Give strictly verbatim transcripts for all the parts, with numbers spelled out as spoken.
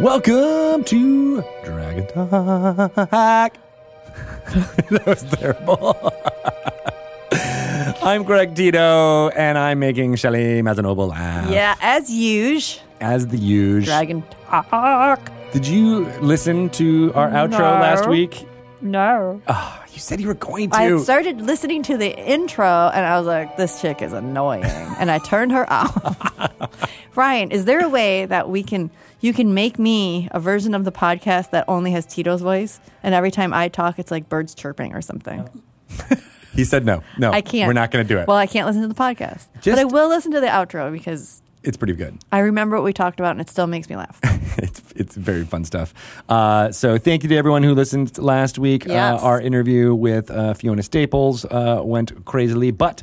Welcome to Dragon Talk. That was terrible. I'm Greg Tito, and I'm making Shelley Mazenoble laugh. Yeah, as usual. As the usual. Dragon Talk. Did you listen to our outro no. last week? No. Oh, you said you were going to. I started listening to the intro, and I was like, this chick is annoying. And I turned her off. Brian, is there a way that we can... You can make me a version of the podcast that only has Tito's voice, and every time I talk, it's like birds chirping or something. He said no. No, I can't. We're not going to do it. Well, I can't listen to the podcast. Just, but I will listen to the outro because... It's pretty good. I remember what we talked about, and it still makes me laugh. it's it's very fun stuff. Uh, so thank you to everyone who listened last week. Yes. Uh, our interview with uh, Fiona Staples uh, went crazily, but...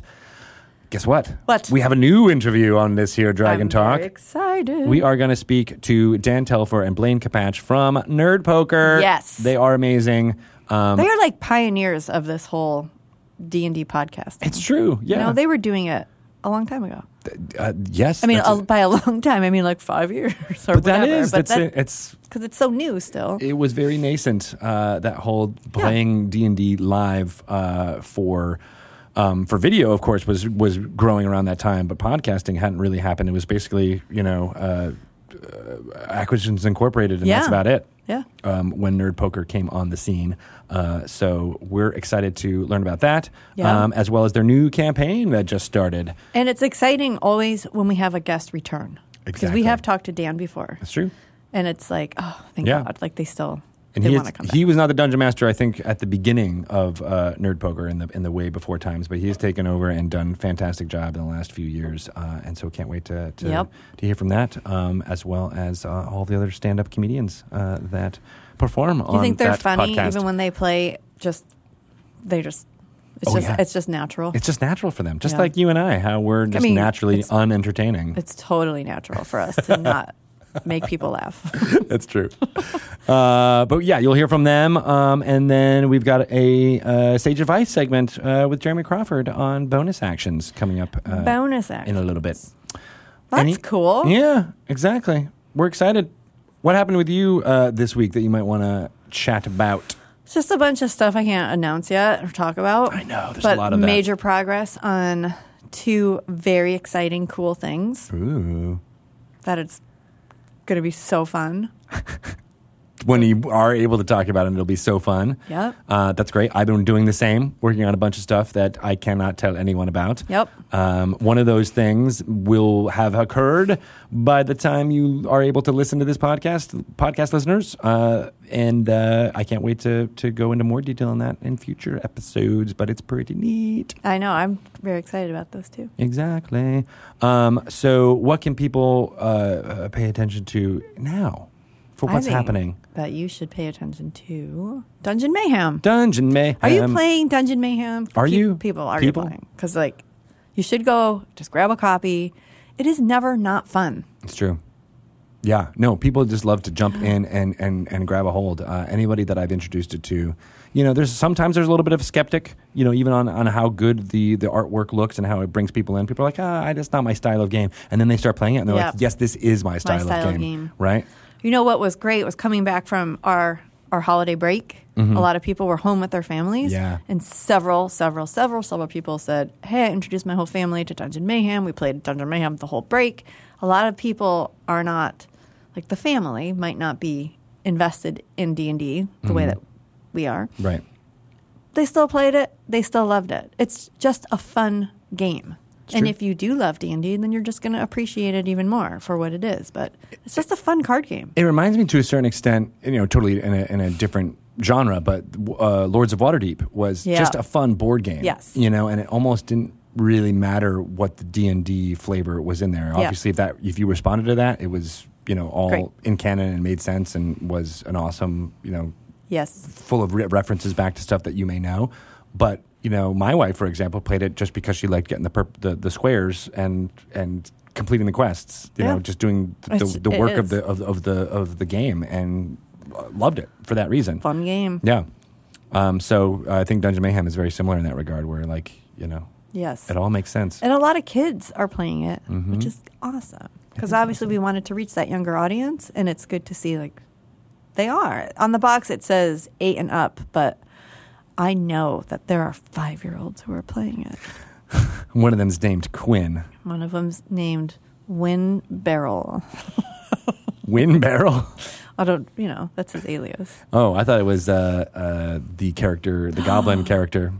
Guess what? What? We have a new interview on this here Dragon I'm Talk. I'm excited. We are going to speak to Dan Telfer and Blaine Capatch from Nerd Poker. Yes. They are amazing. Um, they are like pioneers of this whole D and D podcast. It's true. Yeah. You know, they were doing it a long time ago. Uh, yes. I mean, a, by a long time, I mean like five years or but whatever. That is, but that, a, it's because it's so new still. It was very nascent, uh, that whole playing yeah. D and D live uh, for... Um, for video, of course, was was growing around that time, but podcasting hadn't really happened. It was basically, you know, uh, uh, Acquisitions Incorporated, and yeah. that's about it. Yeah. Um, when Nerd Poker came on the scene, uh, so we're excited to learn about that, yeah. um, as well as their new campaign that just started. And it's exciting always when we have a guest return, exactly. because we have talked to Dan before. That's true. And it's like, oh, thank yeah. God! Like they still. And he, is, he was not the Dungeon Master, I think, at the beginning of uh, Nerd Poker in the in the way before times, but he has taken over and done a fantastic job in the last few years, uh, and so can't wait to to, yep. to hear from that, um, as well as uh, all the other stand-up comedians uh, that perform on that podcast. You think they're funny podcast. Even when they play? Just they just. It's, oh, just, yeah. it's just natural. It's just natural for them, just yeah. like you and I, how we're just I mean, naturally it's, unentertaining. It's totally natural for us to not... Make people laugh. That's true. uh, but yeah, you'll hear from them. Um, and then we've got a uh, Sage Advice segment uh, with Jeremy Crawford on bonus actions coming up uh, bonus actions. in a little bit. That's Any, cool. Yeah, exactly. We're excited. What happened with you uh, this week that you might want to chat about? It's just a bunch of stuff I can't announce yet or talk about. I know. There's but a lot of that. Major progress on two very exciting, cool things. Ooh. That it's going to be so fun. When you are able to talk about it, it'll be so fun. Yep. Uh, that's great. I've been doing the same, working on a bunch of stuff that I cannot tell anyone about. Yep. Um, one of those things will have occurred by the time you are able to listen to this podcast, podcast listeners. Uh, and uh, I can't wait to, to go into more detail on that in future episodes, but it's pretty neat. I know. I'm very excited about those, too. Exactly. Um, so what can people uh, pay attention to now? For what's I think happening, that you should pay attention to Dungeon Mayhem. Dungeon Mayhem. Are you playing Dungeon Mayhem? Are Pe- you people? Are people? You playing? Because like, you should go. Just grab a copy. It is never not fun. It's true. Yeah. No. People just love to jump in and and and grab a hold. Uh, anybody that I've introduced it to, you know, there's sometimes there's a little bit of a skeptic. You know, even on, on how good the, the artwork looks and how it brings people in. People are like, ah, that's not my style of game. And then they start playing it, and they're yep. like, yes, this is my style, my style of, game. of game. Right. You know what was great was coming back from our, our holiday break. Mm-hmm. A lot of people were home with their families. Yeah. And several, several, several, several people said, hey, I introduced my whole family to Dungeon Mayhem. We played Dungeon Mayhem the whole break. A lot of people are not, like the family might not be invested in D and D the mm-hmm. way that we are. Right. They still played it. They still loved it. It's just a fun game. It's and true. If you do love D and D, then you're just going to appreciate it even more for what it is. But it's just a fun card game. It reminds me to a certain extent, you know, totally in a, in a different genre, but uh, Lords of Waterdeep was yeah. just a fun board game. Yes. You know, and it almost didn't really matter what the D and D flavor was in there. Obviously, yeah. if that if you responded to that, it was, you know, all Great. in canon and made sense and was an awesome, you know, yes, full of re- references back to stuff that you may know. But you know, my wife, for example, played it just because she liked getting the perp- the, the squares and and completing the quests. You yeah. know, just doing the, the, the work of the of, of the of the game, and loved it for that reason. Fun game, yeah. Um, so I think Dungeon Mayhem is very similar in that regard, where like you know, yes, it all makes sense. And a lot of kids are playing it, mm-hmm. which is awesome. because obviously we wanted to reach that younger audience, and it's good to see, like, they are. On the box it says eight and up, but I know that there are five-year-olds who are playing it. One of them's named Quinn. One of them's named Win Barrel. Win Barrel? I don't, you know, that's his alias. Oh, I thought it was uh, uh, the character, the goblin character.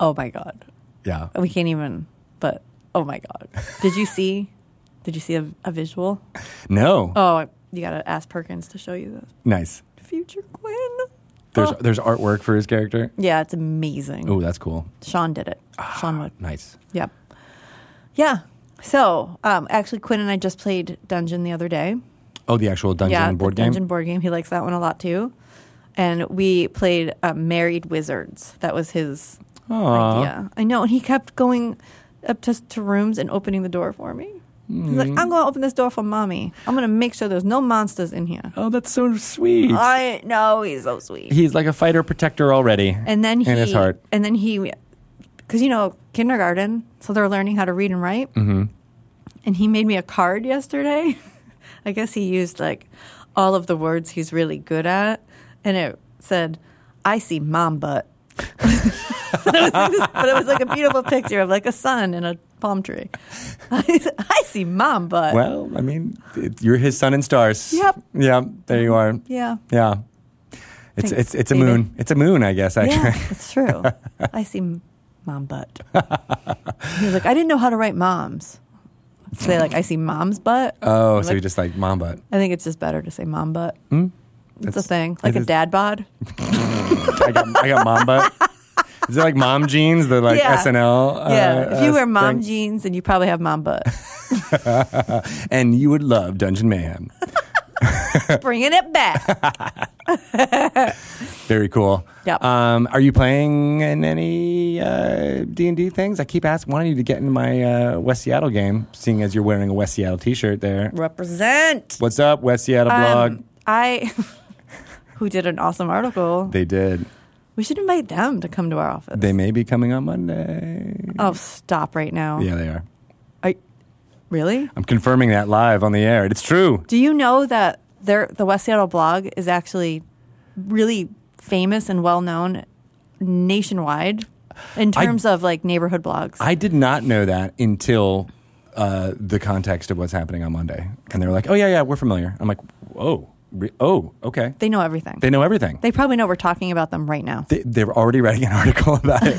Oh, my God. Yeah. We can't even, but, oh, my God. Did you see, did you see a, a visual? No. Oh, you got to ask Perkins to show you this. Nice. Future Quinn. There's, oh. there's artwork for his character? Yeah, it's amazing. Oh, that's cool. Sean did it. Ah, Sean Wood. Nice. Yep. Yeah. So, um, actually, Quinn and I just played Dungeon the other day. Oh, the actual Dungeon yeah, board game? Yeah, Dungeon board game. He likes that one a lot, too. And we played uh, Married Wizards. That was his Aww. idea. I know. And he kept going up to, to rooms and opening the door for me. Mm. He's like, I'm going to open this door for mommy. I'm going to make sure there's no monsters in here. Oh, that's so sweet. I know. He's so sweet. He's like a fighter protector already and then he, in his heart. And then he, because, you know, kindergarten, so they're learning how to read and write. Mm-hmm. And he made me a card yesterday. I guess he used, like, all of the words he's really good at. And it said, I see mom butt. But, it was like this, but it was like a beautiful picture of, like, a sun and a palm tree. I see mom butt. Well, I mean, it, you're his sun and stars. Yep. Yeah, there you are. Yeah. Yeah. It's, Thanks, it's, it's a baby. moon. It's a moon, I guess, actually. Yeah, it's true. I see mom butt. He was like, I didn't know how to write moms. Say, like, I see mom's butt. Oh, like, so you just like mom butt. I think it's just better to say mom butt. Hmm? It's That's, a thing. Like a dad bod. I, got, I got mom butt. Is it like mom jeans? The like yeah. S N L? Yeah. Uh, if you uh, wear mom thing? jeans, then you probably have mom butt. And you would love Dungeon Mayhem. Bringing it back. Very cool. Yep. Um, are you playing in any uh, D and D things? I keep asking, wanting you to get into my uh, West Seattle game, seeing as you're wearing a West Seattle t-shirt there. Represent. What's up, West Seattle blog? Um, I, who did an awesome article. They did. We should invite them to come to our office. They may be coming on Monday. Oh, stop right now. Yeah, they are. Really? I'm confirming that live on the air. It's true. Do you know that there, the West Seattle blog is actually really famous and well-known nationwide in terms I, of like neighborhood blogs? I did not know that until uh, the context of what's happening on Monday. And they were like, oh, yeah, yeah, we're familiar. I'm like, oh, re- oh, okay. They know everything. They know everything. They probably know we're talking about them right now. They, they're already writing an article about it.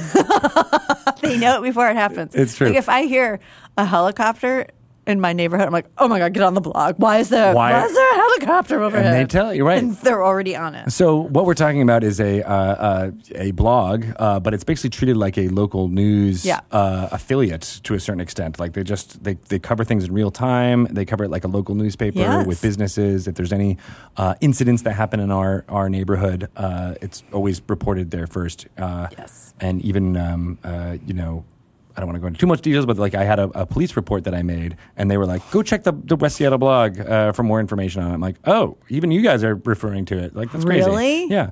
They know it before it happens. It's true. Like if I hear a helicopter in my neighborhood, I'm like, oh my God, get on the blog. Why is there, why? Why is there a helicopter overhead? And they tell you, right. And they're already on it. So what we're talking about is a uh, uh, a blog, uh, but it's basically treated like a local news yeah. uh, affiliate to a certain extent. Like they just, they, they cover things in real time. They cover it like a local newspaper yes. with businesses. If there's any uh, incidents that happen in our, our neighborhood, uh, it's always reported there first. Uh, yes. And even, um, uh, you know, I don't want to go into too much details, but like I had a, a police report that I made, and they were like, "Go check the, the West Seattle blog uh, for more information on it." I'm like, "Oh, even you guys are referring to it? Like that's crazy." Really? Yeah.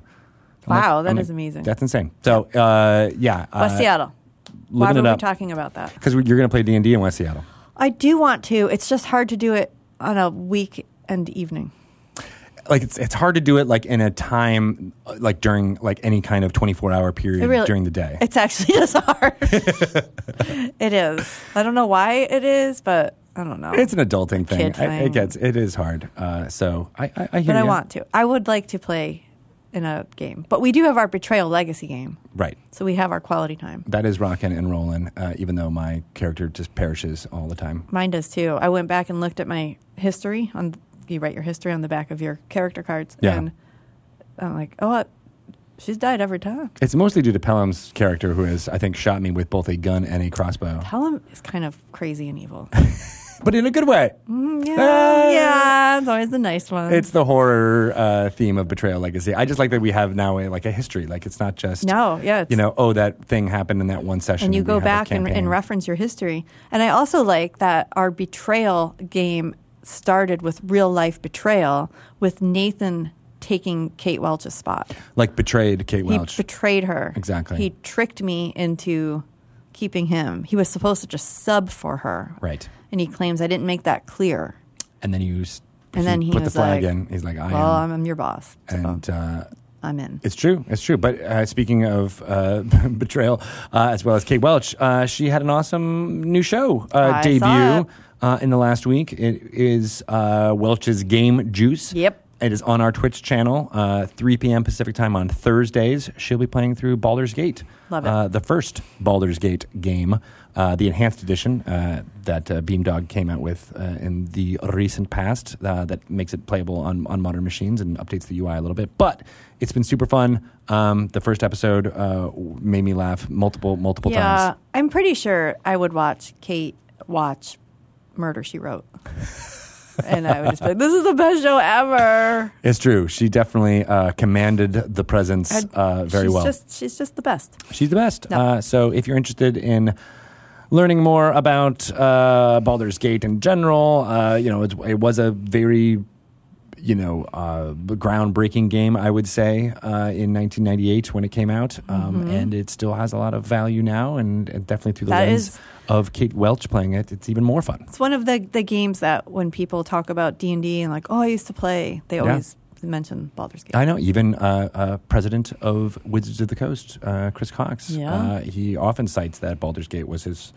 I'm wow, like, that I'm is like, amazing. That's insane. So, uh, yeah, uh, West Seattle. Why were we talking about that? Because you're going to play D and D in West Seattle. I do want to. It's just hard to do it on a weekend evening. Like it's it's hard to do it like in a time like during like any kind of twenty-four hour period really, during the day. It's actually just hard. It is. I don't know why it is, but I don't know. It's an adulting thing. thing. I, it gets it is hard. Uh, so I, I, I hear. But I you. want to. I would like to play in a game, but we do have our Betrayal Legacy game, right? So we have our quality time. That is rocking and rolling. Uh, even though my character just perishes all the time, mine does too. I went back and looked at my history on. You write your history on the back of your character cards. Yeah. And I'm like, oh, I, she's died every time. It's mostly due to Pelham's character, who has, I think, shot me with both a gun and a crossbow. Pelham is kind of crazy and evil. But in a good way. Mm, yeah, ah! yeah, it's always the nice one. It's the horror uh, theme of Betrayal Legacy. I just like that we have now a, like a history. Like it's not just no, yeah, it's, you know, oh, that thing happened in that one session. And you and go back and, and reference your history. And I also like that our betrayal game started with real life betrayal, with Nathan taking Kate Welch's spot. Like betrayed Kate Welch. He betrayed her. Exactly. He tricked me into keeping him. He was supposed to just sub for her. Right. And he claims, I didn't make that clear. And then you and then he put the flag like, in. He's like, I well, am. Well, I'm, I'm your boss. So and uh, I'm in. It's true. It's true. But uh, speaking of uh, betrayal, uh, as well as Kate Welch, uh, she had an awesome new show uh, debut uh, in the last week. It is uh, Welch's Game Juice. Yep. It is on our Twitch channel, uh, three p.m. Pacific time on Thursdays. She'll be playing through Baldur's Gate. Love it. Uh, the first Baldur's Gate game, uh, the enhanced edition uh, that uh, Beamdog came out with uh, in the recent past uh, that makes it playable on, on modern machines and updates the U I a little bit. But it's been super fun. Um, the first episode uh, made me laugh multiple, multiple yeah, times. Yeah, I'm pretty sure I would watch Kate watch Murder, She Wrote. And I would just be like, this is the best show ever. It's true. She definitely uh, commanded the presence uh, very she's well. Just, she's just the best. She's the best. No. Uh, so if you're interested in learning more about uh, Baldur's Gate in general, uh, you know, it, it was a very, you know, uh, groundbreaking game, I would say, uh, in nineteen ninety-eight when it came out. Um, mm-hmm. And it still has a lot of value now, and, and definitely through the that lens is, of Kate Welch playing it, it's even more fun. It's one of the, the games that when people talk about D and D and like, oh, I used to play, they always yeah. mention Baldur's Gate. I know. Even uh, uh, president of Wizards of the Coast, uh, Chris Cox, yeah. uh, he often cites that Baldur's Gate was his...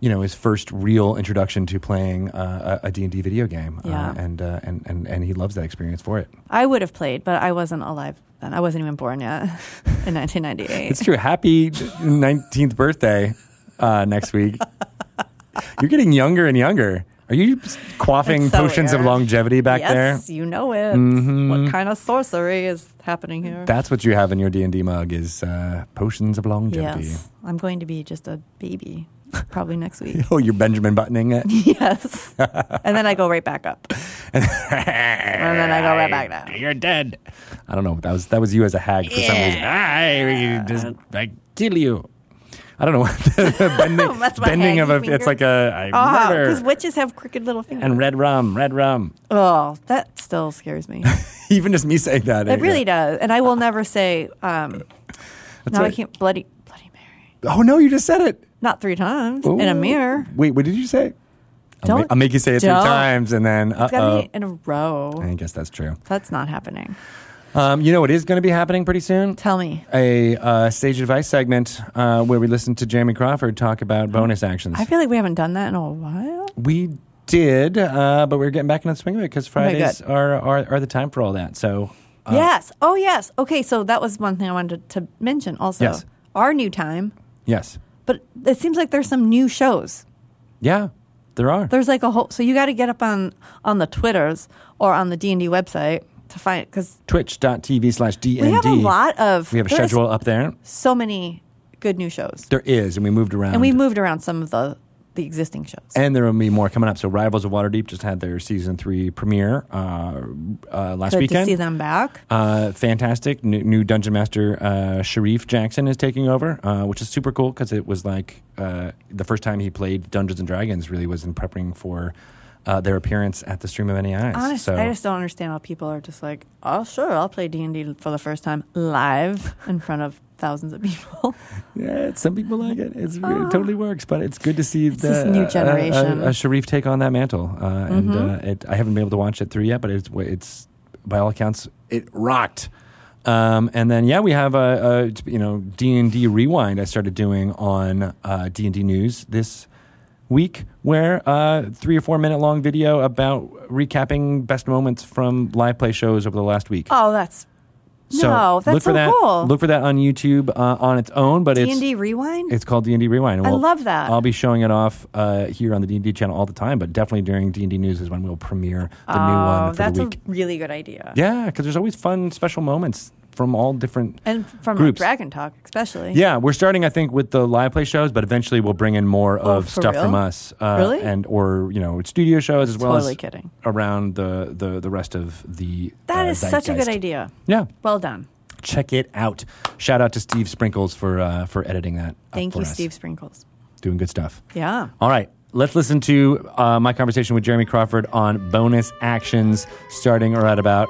you know, his first real introduction to playing uh, a D and D video game. Yeah. Uh, and, uh, and, and and he loves that experience for it. I would have played, but I wasn't alive then. I wasn't even born yet in nineteen ninety-eight. It's true. Happy nineteenth birthday uh, next week. You're getting younger and younger. Are you quaffing so potions weird. Of longevity back yes, there? Yes, you know it. Mm-hmm. What kind of sorcery is happening here? That's what you have in your D and D mug is uh, potions of longevity. Yes. I'm going to be just a baby. Probably next week. Oh, you're Benjamin Buttoning it? Yes. And then I go right back up. And then I go right back down. You're dead. I don't know. That was that was you as a hag for yeah. some reason. I just I kill you. I don't know. The bending, oh, that's bending of a finger. It's like a I murder. Because witches have crooked little fingers. And red rum, red rum. Oh, that still scares me. Even just me saying that. It really does. And I will never say. Um, now right. I can't bloody bloody Mary. Oh no! You just said it. Not three times. Ooh. In a mirror. Wait, what did you say? Don't, I'll, ma- I'll make you say it don't. Three times and then uh-oh. It's got to be in a row. I guess that's true. That's not happening. Um, you know what is going to be happening pretty soon? Tell me. A uh, Sage Advice segment uh, where we listen to Jeremy Crawford talk about mm-hmm. bonus actions. I feel like we haven't done that in a while. We did, uh, but we're getting back into the swing of it because Fridays oh are, are, are the time for all that. So uh, yes. Oh, yes. Okay, so that was one thing I wanted to, to mention also. Yes. Our new time. Yes. But it seems like there's some new shows. Yeah, there are. There's like a whole... So you got to get up on, on the Twitters or on the D and D website to find... Cause Twitch.tv slash D and D. We have a lot of... We have a schedule up there. So many good new shows. There is, and we moved around. And we moved around some of the... the existing shows. And there will be more coming up. So Rivals of Waterdeep just had their season three premiere uh, uh, last Good weekend. Good to see them back. Uh, fantastic. New, new Dungeon Master uh, Sharif Jackson is taking over, uh, which is super cool because it was like uh, the first time he played Dungeons and Dragons really was in prepping for uh, their appearance at the Stream of Many Eyes. Honestly, so. I just don't understand how people are just like, oh, sure, I'll play D and D for the first time live in front of thousands of people. Yeah, some people like it. It's, uh, it totally works, but it's good to see the this new generation. Uh, uh, uh, Sharif take on that mantle. Uh, mm-hmm. And uh, it, I haven't been able to watch it through yet, but it's, it's by all accounts it rocked. Um, and then yeah, we have a, a you know D and D Rewind I started doing on uh, D and D News this week, where uh, three or four minute long video about recapping best moments from live play shows over the last week. Oh, that's. So no, that's look for so that, cool. Look for that on YouTube uh, on its own. But it's D and D Rewind? It's called D and D Rewind. We'll, I love that. I'll be showing it off uh, here on the D and D channel all the time, but definitely during D and D News is when we'll premiere the oh, new one for that's the week. A really good idea. Yeah, because there's always fun, special moments from all different and from groups. Like Dragon Talk, especially. Yeah, we're starting, I think, with the live play shows, but eventually we'll bring in more oh, of stuff real? From us. Uh, really? And, or, you know, studio shows as totally well as kidding. Around the, the, the rest of the That uh, is such a good idea. Yeah. Well done. Check it out. Shout out to Steve Sprinkles for uh, for editing that. Thank you, us. Steve Sprinkles. Doing good stuff. Yeah. All right. Let's listen to uh, my conversation with Jeremy Crawford on bonus actions starting right about...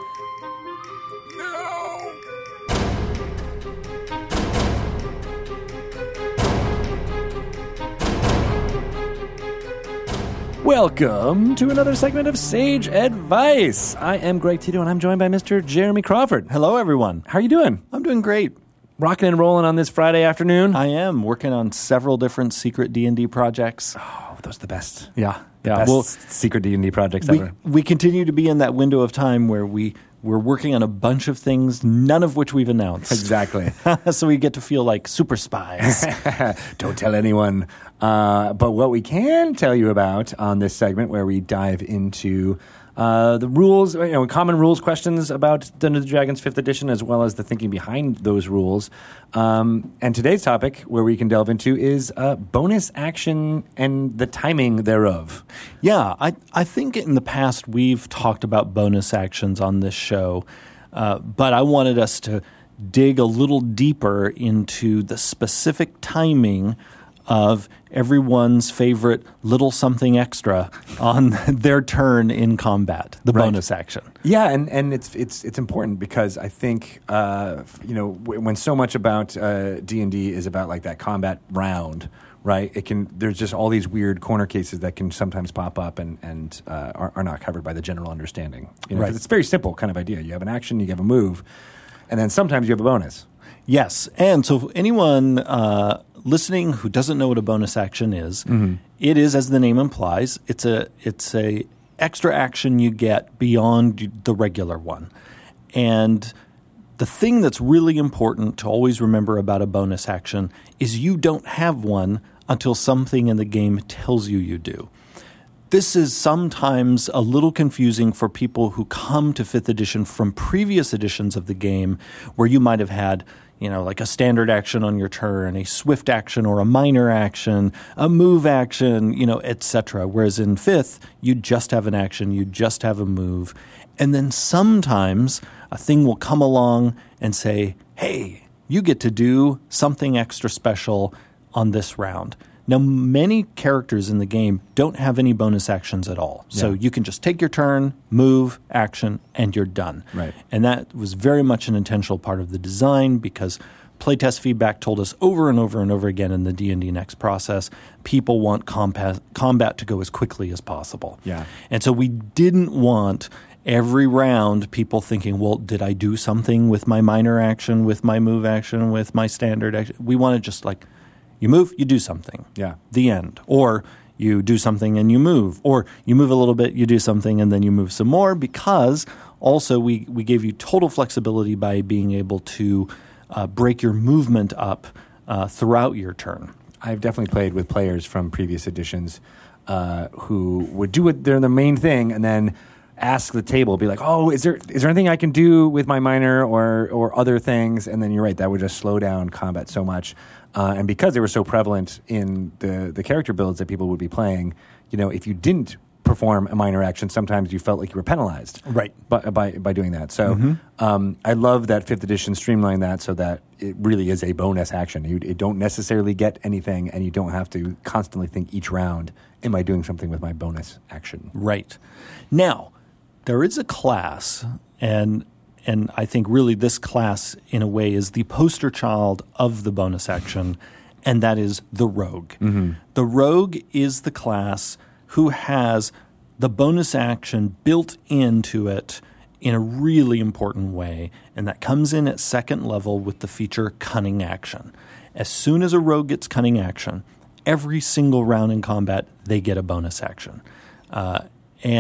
Welcome to another segment of Sage Advice. I am Greg Tito, and I'm joined by Mister Jeremy Crawford. Hello, everyone. How are you doing? I'm doing great. Rocking and rolling on this Friday afternoon. I am working on several different secret D and D projects. Oh, those are the best. Yeah. The yeah, best well, secret D and D projects we, ever. We continue to be in that window of time where we... We're working on a bunch of things, none of which we've announced. Exactly. So we get to feel like super spies. Don't tell anyone. Uh, but what we can tell you about on this segment where we dive into uh, the rules, you know, common rules questions about Dungeons and Dragons fifth edition, as well as the thinking behind those rules. Um, and today's topic where we can delve into is uh, bonus action and the timing thereof. Yeah, I, I think in the past we've talked about bonus actions on this show, uh, but I wanted us to dig a little deeper into the specific timing of everyone's favorite little something extra on their turn in combat, the right. bonus action. Yeah, and, and it's it's it's important because I think, uh, you know, w- when so much about uh, D and D is about like that combat round, right? It can there's just all these weird corner cases that can sometimes pop up and, and uh, are, are not covered by the general understanding. You know, right. It's a very simple kind of idea. You have an action, you have a move, and then sometimes you have a bonus. Yes, and so if anyone... Uh, listening who doesn't know what a bonus action is, mm-hmm. It is, as the name implies, it's a it's a extra action you get beyond the regular one. And the thing that's really important to always remember about a bonus action is you don't have one until something in the game tells you you do. This is sometimes a little confusing for people who come to fifth edition from previous editions of the game where you might have had, you know, like a standard action on your turn, a swift action or a minor action, a move action, you know, et cetera. Whereas in fifth, you just have an action, you just have a move. And then sometimes a thing will come along and say, hey, you get to do something extra special on this round. Now, many characters in the game don't have any bonus actions at all. So yeah. You can just take your turn, move, action, and you're done. Right. And that was very much an intentional part of the design because playtest feedback told us over and over and over again in the D and D Next process, people want compa- combat to go as quickly as possible. Yeah. And so we didn't want... every round, people thinking, well, did I do something with my minor action, with my move action, with my standard action? We want to just like... you move, you do something. Yeah. The end. Or you do something and you move. Or you move a little bit, you do something, and then you move some more because also we, we gave you total flexibility by being able to uh, break your movement up uh, throughout your turn. I've definitely played with players from previous editions uh, who would do it, they're the main thing, and then ask the table, be like, oh, is there is there anything I can do with my minor or or other things? And then you're right, that would just slow down combat so much. Uh, and because they were so prevalent in the, the character builds that people would be playing, you know, if you didn't perform a minor action, sometimes you felt like you were penalized right. by, by, by doing that. So mm-hmm. um, I love that fifth edition streamlined that so that it really is a bonus action. You, you don't necessarily get anything, and you don't have to constantly think each round, am I doing something with my bonus action? Right. Now, there is a class, and... and I think really this class, in a way, is the poster child of the bonus action, and that is the rogue. Mm-hmm. The rogue is the class who has the bonus action built into it in a really important way, and that comes in at second level with the feature cunning action. As soon as a rogue gets cunning action, every single round in combat, they get a bonus action. Uh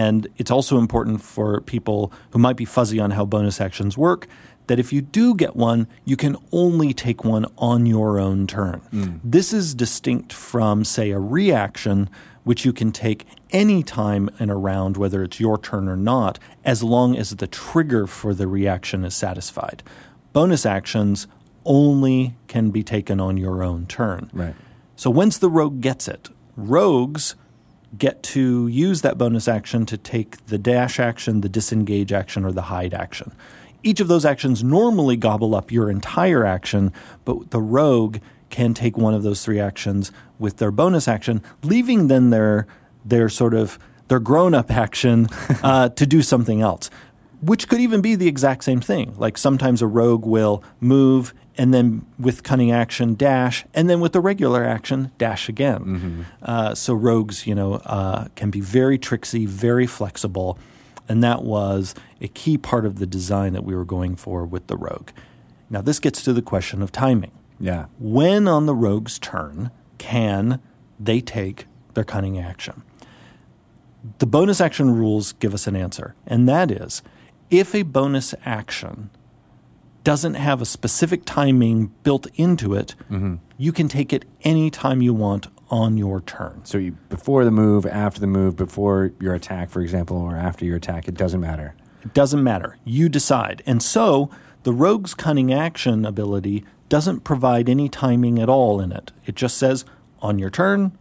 And it's also important for people who might be fuzzy on how bonus actions work that if you do get one, you can only take one on your own turn. Mm. This is distinct from, say, a reaction, which you can take any time in a round, whether it's your turn or not, as long as the trigger for the reaction is satisfied. Bonus actions only can be taken on your own turn. Right. So once the rogue gets it, rogues... get to use that bonus action to take the dash action, the disengage action, or the hide action. Each of those actions normally gobble up your entire action, but the rogue can take one of those three actions with their bonus action, leaving then their their sort of their grown-up action uh, to do something else. which could even be the exact same thing. Like sometimes a rogue will move and then with cunning action dash, and then with the regular action dash again. Mm-hmm. Uh, so rogues, you know, uh, can be very tricksy, very flexible, and that was a key part of the design that we were going for with the rogue. Now this gets to the question of timing. Yeah. When on the rogue's turn can they take their cunning action? The bonus action rules give us an answer, and that is if a bonus action doesn't have a specific timing built into it, mm-hmm. you can take it any time you want on your turn. So you, before the move, after the move, before your attack, for example, or after your attack, it doesn't matter. It doesn't matter. You decide. And so the rogue's cunning action ability doesn't provide any timing at all in it. It just says on your turn,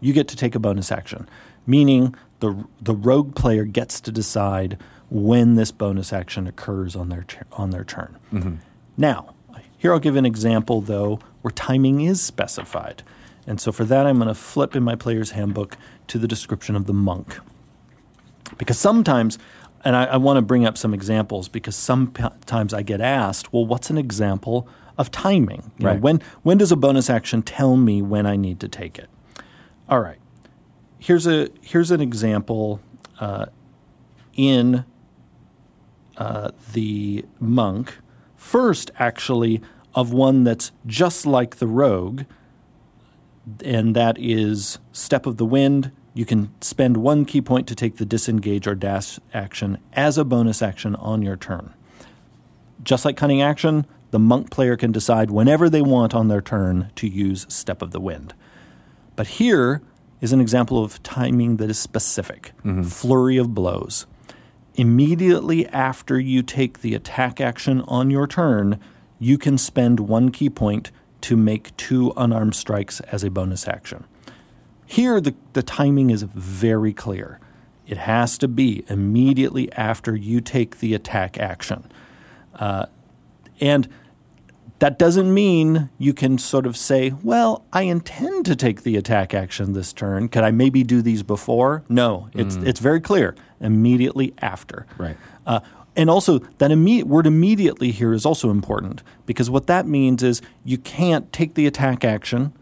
you get to take a bonus action, meaning the the rogue player gets to decide when this bonus action occurs on their on their turn. Mm-hmm. Now, here I'll give an example, though, where timing is specified. And so for that, I'm going to flip in my player's handbook to the description of the monk. Because sometimes, and I, I want to bring up some examples, because sometimes I get asked, well, what's an example of timing? You right. know, when, when does a bonus action tell me when I need to take it? All right. Here's a here's an example uh, in uh, the monk. First, actually, of one that's just like the rogue, and that is Step of the Wind. You can spend one key point to take the disengage or dash action as a bonus action on your turn. Just like cunning action, the monk player can decide whenever they want on their turn to use Step of the Wind. But here is an example of timing that is specific. Mm-hmm. Flurry of blows. Immediately after you take the attack action on your turn, you can spend one key point to make two unarmed strikes as a bonus action. Here, the, the timing is very clear. It has to be immediately after you take the attack action. Uh, and That doesn't mean you can sort of say, well, I intend to take the attack action this turn. Could I maybe do these before? No, it's mm. it's very clear. Immediately after. Right. Uh, and also, that imme- word immediately here is also important, because what that means is you can't take the attack action,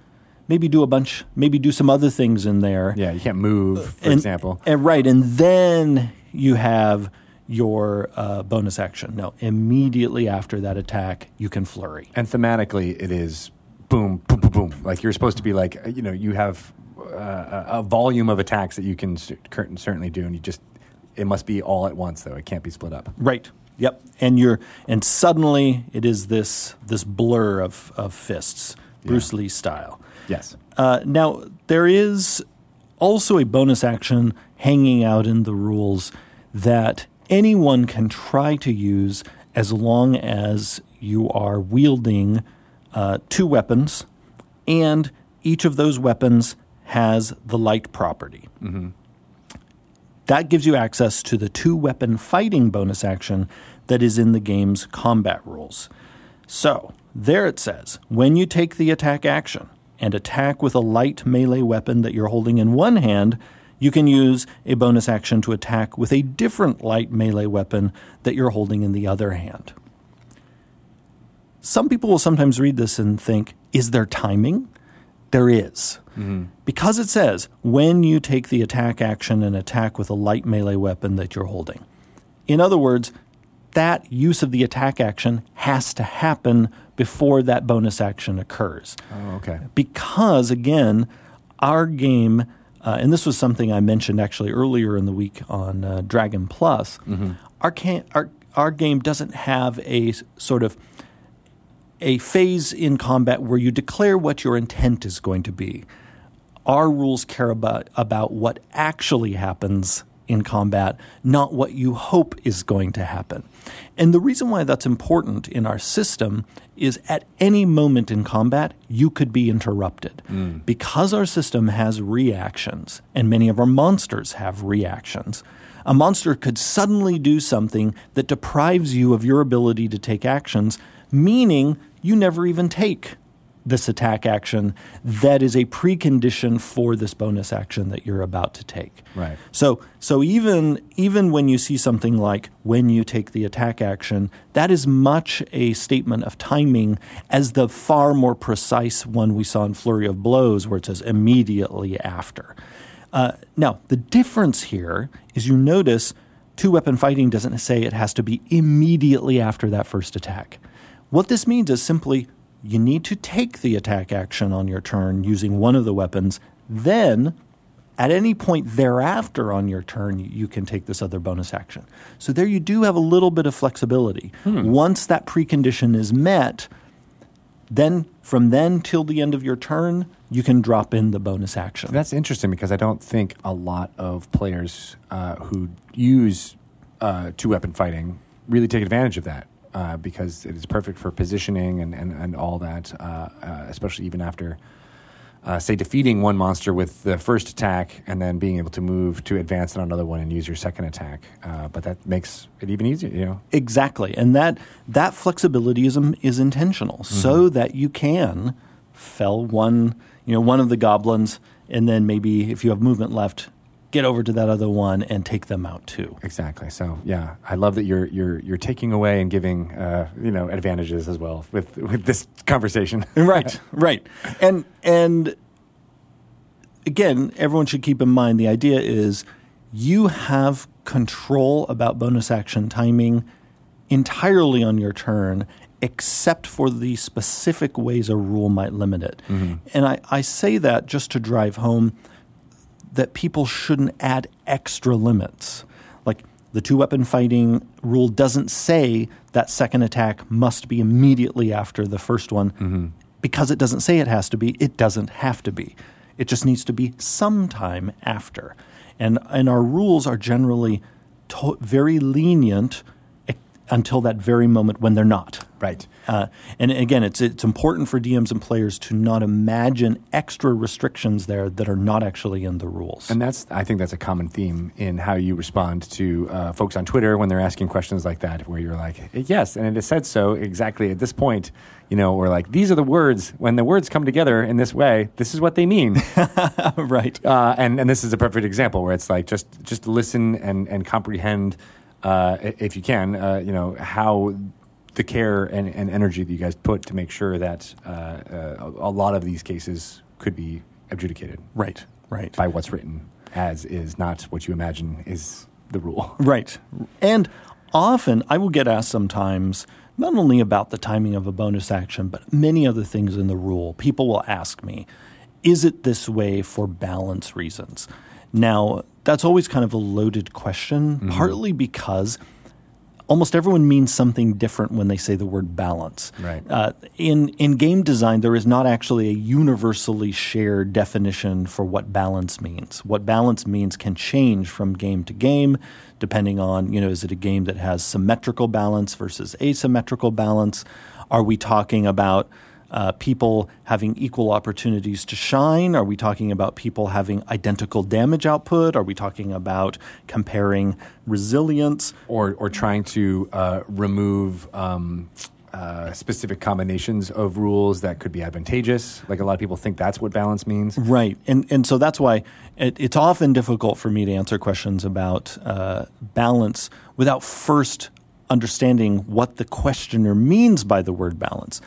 maybe do a bunch, maybe do some other things in there. Yeah, you can't move, for and, example. And, right, and then you have your uh, bonus action. No, immediately after that attack, you can flurry. And thematically, it is boom, boom, boom, boom. Like you're supposed to be like, you know, you have uh, a volume of attacks that you can certainly do, and you just, it must be all at once, though. It can't be split up. Right. Yep. And you're, and suddenly it is this this blur of, of fists, Bruce yeah. Lee style. Yes. Uh, now, there is also a bonus action hanging out in the rules that anyone can try to use as long as you are wielding uh, two weapons, and each of those weapons has the light property. Mm-hmm. That gives you access to the two-weapon fighting bonus action that is in the game's combat rules. So there it says, when you take the attack action and attack with a light melee weapon that you're holding in one hand, you can use a bonus action to attack with a different light melee weapon that you're holding in the other hand. Some people will sometimes read this and think, is there timing? There is. Mm-hmm. Because it says, when you take the attack action and attack with a light melee weapon that you're holding. In other words, that use of the attack action has to happen before that bonus action occurs. Oh, okay. Because, again, our game... Uh, and this was something I mentioned actually earlier in the week on uh, Dragon Plus. Mm-hmm. Our, can- our our game doesn't have a sort of a phase in combat where you declare what your intent is going to be. Our rules care about, about what actually happens in combat, not what you hope is going to happen. And the reason why that's important in our system is at any moment in combat, you could be interrupted. Mm. Because our system has reactions, and many of our monsters have reactions, a monster could suddenly do something that deprives you of your ability to take actions, meaning you never even take this attack action that is a precondition for this bonus action that you're about to take. Right. So so even even when you see something like when you take the attack action, that is much a statement of timing as the far more precise one we saw in Flurry of Blows where it says immediately after. Uh, now, the difference here is you notice two-weapon fighting doesn't say it has to be immediately after that first attack. What this means is simply you need to take the attack action on your turn using one of the weapons. Then, at any point thereafter on your turn, you can take this other bonus action. So there you do have a little bit of flexibility. Hmm. Once that precondition is met, then from then till the end of your turn, you can drop in the bonus action. That's interesting because I don't think a lot of players uh, who use uh, two-weapon fighting really take advantage of that. Uh, because it is perfect for positioning and, and, and all that, uh, uh, especially even after, uh, say, defeating one monster with the first attack and then being able to move to advance on another one and use your second attack. Uh, but that makes it even easier, you know? Exactly. And that that flexibility is, is intentional mm-hmm. so that you can fell one, you know, one of the goblins and then maybe if you have movement left, get over to that other one and take them out too. Exactly. So yeah, I love that you're you're you're taking away and giving uh, you know advantages as well with with this conversation. Right. Right. And and again, everyone should keep in mind the idea is you have control about bonus action timing entirely on your turn, except for the specific ways a rule might limit it. Mm-hmm. And I, I say that just to drive home that people shouldn't add extra limits. Like the two-weapon fighting rule doesn't say that second attack must be immediately after the first one. Mm-hmm. Because it doesn't say it has to be, it doesn't have to be. It just needs to be sometime after. And and our rules are generally to- very lenient until that very moment when they're not. Right. Uh, and again, it's it's important for D Ms and players to not imagine extra restrictions there that are not actually in the rules. And that's I think that's a common theme in how you respond to uh, folks on Twitter when they're asking questions like that, where you're like, yes, and it said so exactly at this point, you know, or like, these are the words. When the words come together in this way, this is what they mean. Right. Uh, and, and this is a perfect example where it's like, just, just listen and, and comprehend Uh, if you can, uh, you know, how the care and, and energy that you guys put to make sure that uh, uh, a lot of these cases could be adjudicated. Right, right. By what's written as is, not what you imagine is the rule. Right. And often I will get asked sometimes, not only about the timing of a bonus action, but many other things in the rule. People will ask me, is it this way for balance reasons? Now, that's always kind of a loaded question, mm-hmm. partly because almost everyone means something different when they say the word balance. Right. Uh, in in game design, there is not actually a universally shared definition for what balance means. What balance means can change from game to game, depending on, you know, is it a game that has symmetrical balance versus asymmetrical balance? Are we talking about Uh, people having equal opportunities to shine? Are we talking about people having identical damage output? Are we talking about comparing resilience? Or or trying to uh, remove um, uh, specific combinations of rules that could be advantageous? Like a lot of people think that's what balance means. Right. And and so that's why it, it's often difficult for me to answer questions about uh, balance without first understanding what the questioner means by the word balance.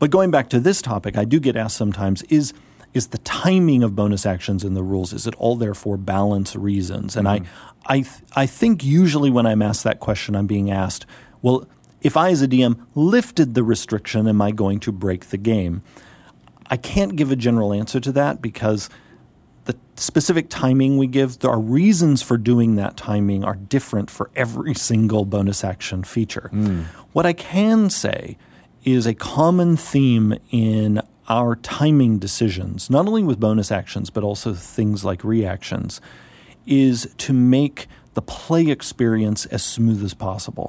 But going back to this topic, I do get asked sometimes, is is the timing of bonus actions in the rules, is it all there for balance reasons? And mm-hmm. I I, th- I think usually when I'm asked that question, I'm being asked, well, if I as a D M lifted the restriction, am I going to break the game? I can't give a general answer to that because the specific timing we give, our reasons for doing that timing are different for every single bonus action feature. Mm. What I can say is a common theme in our timing decisions, not only with bonus actions, but also things like reactions, is to make the play experience as smooth as possible.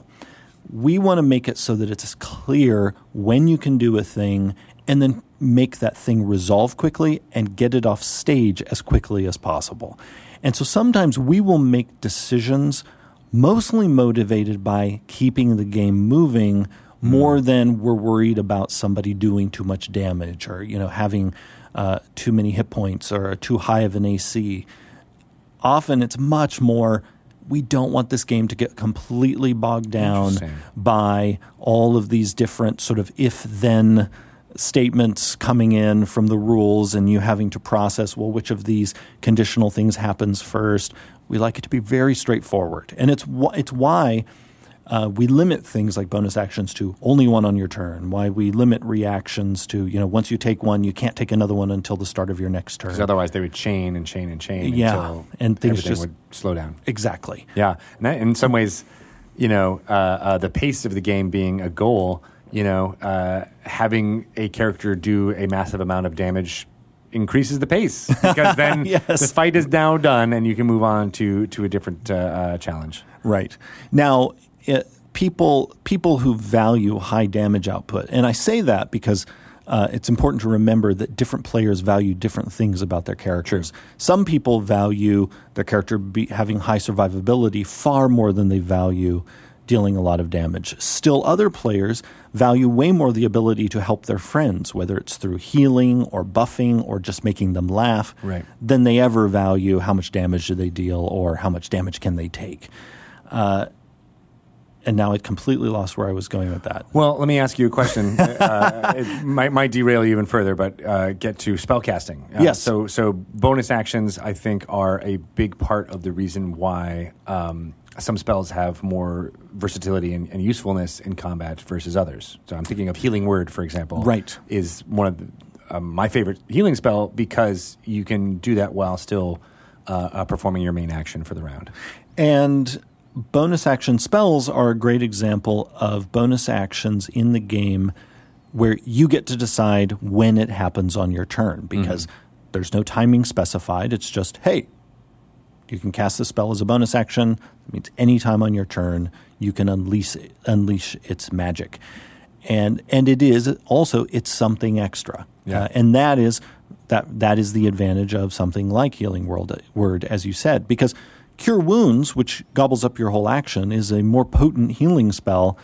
We want to make it so that it's clear when you can do a thing and then make that thing resolve quickly and get it off stage as quickly as possible. And so sometimes we will make decisions mostly motivated by keeping the game moving more than we're worried about somebody doing too much damage or, you know, having uh, too many hit points or too high of an A C. Often it's much more, we don't want this game to get completely bogged down by all of these different sort of if-then statements coming in from the rules and you having to process, well, which of these conditional things happens first. We like it to be very straightforward. And it's wh- it's why uh, we limit things like bonus actions to only one on your turn, why we limit reactions to, you know, once you take one, you can't take another one until the start of your next turn. Because otherwise they would chain and chain and chain yeah. until and things everything just, would slow down. Exactly. Yeah. And that, in some ways, you know, uh, uh, the pace of the game being a goal, you know, uh, having a character do a massive amount of damage increases the pace because then yes. the fight is now done and you can move on to to a different uh, uh, challenge. Right. Now, it, people people who value high damage output, and I say that because uh, it's important to remember that different players value different things about their characters. True. Some people value their character be, having high survivability far more than they value dealing a lot of damage. Still other players value way more the ability to help their friends, whether it's through healing or buffing or just making them laugh, right. than they ever value how much damage do they deal or how much damage can they take. Uh, and now I completely lost where I was going with that. Well, let me ask you a question. uh, it might, might derail you even further, but uh, get to spellcasting. Uh, yes. So, so bonus actions, I think, are a big part of the reason why... Um, some spells have more versatility and, and usefulness in combat versus others. So I'm thinking of Healing Word, for example. Right. Is one of the, um, my favorite healing spell because you can do that while still uh, uh, performing your main action for the round. And bonus action spells are a great example of bonus actions in the game where you get to decide when it happens on your turn because mm-hmm. there's no timing specified. It's just, hey, you can cast the spell as a bonus action. That means any time on your turn, you can unleash it, unleash its magic. And and it is also, it's something extra. Yeah. Uh, and that is that that is the advantage of something like Healing Word, Word, as you said. Because Cure Wounds, which gobbles up your whole action, is a more potent healing spell,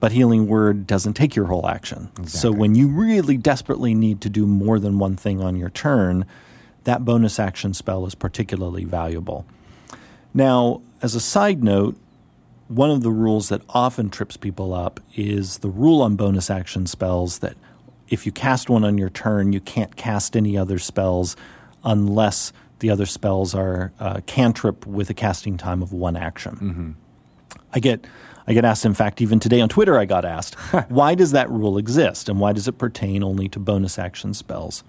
but Healing Word doesn't take your whole action. Exactly. So when you really desperately need to do more than one thing on your turn, that bonus action spell is particularly valuable. Now, as a side note, one of the rules that often trips people up is the rule on bonus action spells that if you cast one on your turn, you can't cast any other spells unless the other spells are uh, cantrip with a casting time of one action. Mm-hmm. I get I get asked, in fact, even today on Twitter I got asked, why does that rule exist and why does it pertain only to bonus action spells?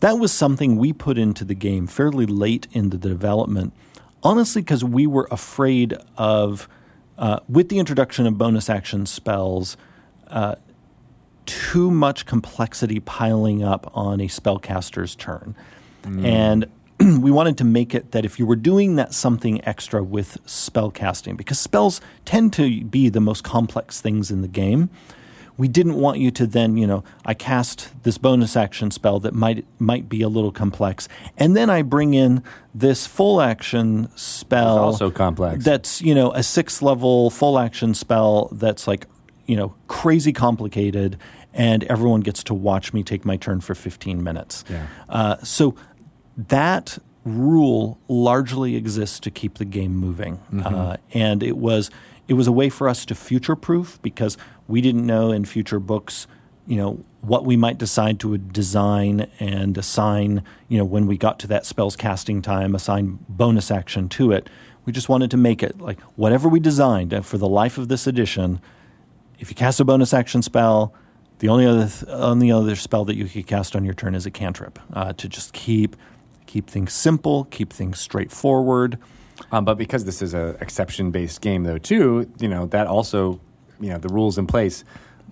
That was something we put into the game fairly late into the development, honestly, because we were afraid of, uh, with the introduction of bonus action spells, uh, too much complexity piling up on a spellcaster's turn. Mm. And we wanted to make it that if you were doing that something extra with spellcasting, because spells tend to be the most complex things in the game, we didn't want you to then, you know, I cast this bonus action spell that might might be a little complex, and then I bring in this full action spell. It's also complex. That's, you know, a sixth level full action spell that's like, you know, crazy complicated, and everyone gets to watch me take my turn for fifteen minutes. Yeah. Uh, so that rule largely exists to keep the game moving, mm-hmm. uh, and it was... It was a way for us to future-proof because we didn't know in future books, you know, what we might decide to design and assign, you know, when we got to that spell's casting time, assign bonus action to it. We just wanted to make it like whatever we designed for the life of this edition, if you cast a bonus action spell, the only other th- only other spell that you could cast on your turn is a cantrip uh, to just keep keep things simple, keep things straightforward. Um, but because this is an exception-based game, though, too, you know, that also, you know, the rules in place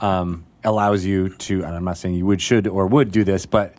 um, allows you to, and I'm not saying you would, should, or would do this, but,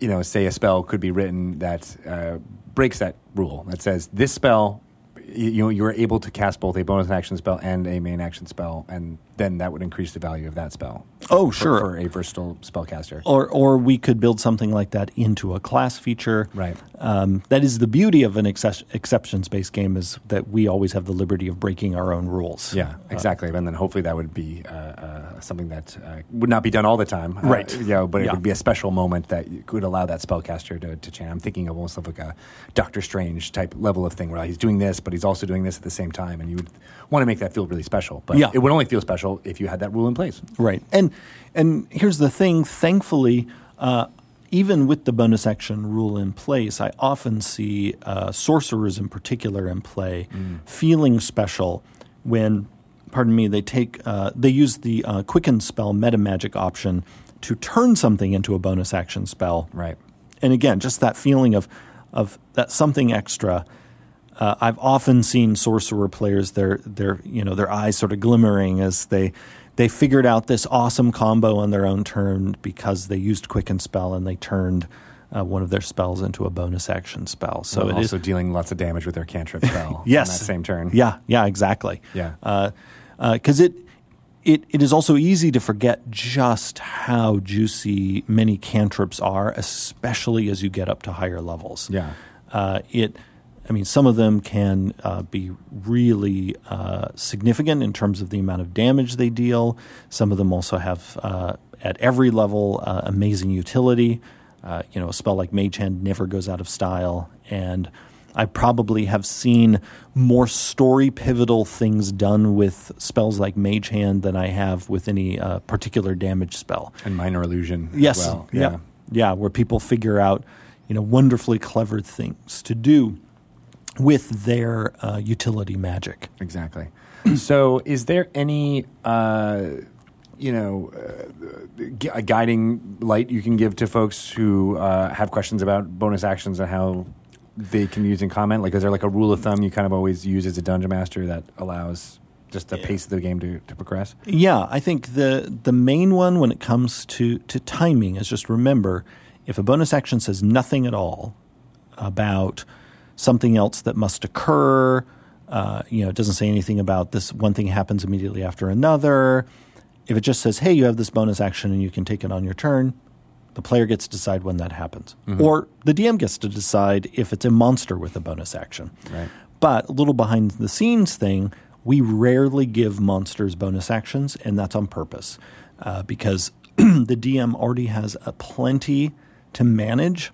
you know, say a spell could be written that uh, breaks that rule, that says this spell, you know, you are able to cast both a bonus action spell and a main action spell, and then that would increase the value of that spell. Oh, for, sure. For a versatile spellcaster. Or or we could build something like that into a class feature. Right. Um, that is the beauty of an ex- exceptions-based game, is that we always have the liberty of breaking our own rules. Yeah, exactly. Uh, and then hopefully that would be uh, uh, something that uh, would not be done all the time. Uh, right. You know, but it yeah. would be a special moment that could allow that spellcaster to, to change. I'm thinking of almost like a Doctor Strange type level of thing where he's doing this, but he's also doing this at the same time, and you would want to make that feel really special. But yeah. it would only feel special if you had that rule in place. Right. And and here's the thing. Thankfully, uh, even with the bonus action rule in place, I often see uh, sorcerers in particular in play mm. feeling special when, pardon me, they take uh, they use the uh, quicken spell metamagic option to turn something into a bonus action spell. Right. And again, just that feeling of of that something extra. Uh, I've often seen sorcerer players, their their you know their eyes sort of glimmering as they they figured out this awesome combo on their own turn because they used quicken spell and they turned uh, one of their spells into a bonus action spell. So it also is, dealing lots of damage with their cantrip spell. Yes, on that same turn. Yeah, yeah, exactly. Yeah, because uh, uh, it it it is also easy to forget just how juicy many cantrips are, especially as you get up to higher levels. Yeah, uh, it. I mean, some of them can uh, be really uh, significant in terms of the amount of damage they deal. Some of them also have, uh, at every level, uh, amazing utility. Uh, you know, a spell like Mage Hand never goes out of style. And I probably have seen more story-pivotal things done with spells like Mage Hand than I have with any uh, particular damage spell. And Minor Illusion as yes. well. Yeah. yeah, Yeah, where people figure out, you know, wonderfully clever things to do with their uh, utility magic. Exactly. So is there any, uh, you know, uh, gu- a guiding light you can give to folks who uh, have questions about bonus actions and how they can use and comment? Like, is there like a rule of thumb you kind of always use as a dungeon master that allows just the pace of the game to, to progress? Yeah, I think the the main one when it comes to, to timing is just remember, if a bonus action says nothing at all about something else that must occur, uh, you know, it doesn't say anything about this one thing happens immediately after another. If it just says, hey, you have this bonus action and you can take it on your turn, the player gets to decide when that happens. Mm-hmm. Or the D M gets to decide if it's a monster with a bonus action. Right. But a little behind the scenes thing, we rarely give monsters bonus actions, and that's on purpose uh, because the D M already has a plenty to manage.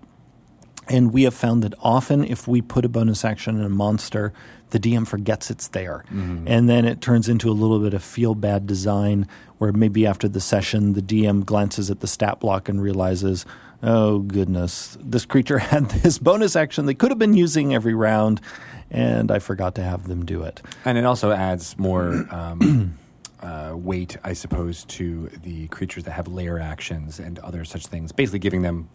And we have found that often if we put a bonus action in a monster, the D M forgets it's there. Mm-hmm. And then it turns into a little bit of feel-bad design where maybe after the session, the D M glances at the stat block and realizes, oh, goodness, this creature had this bonus action they could have been using every round, and I forgot to have them do it. And it also adds more um, uh, weight, I suppose, to the creatures that have layer actions and other such things, basically giving them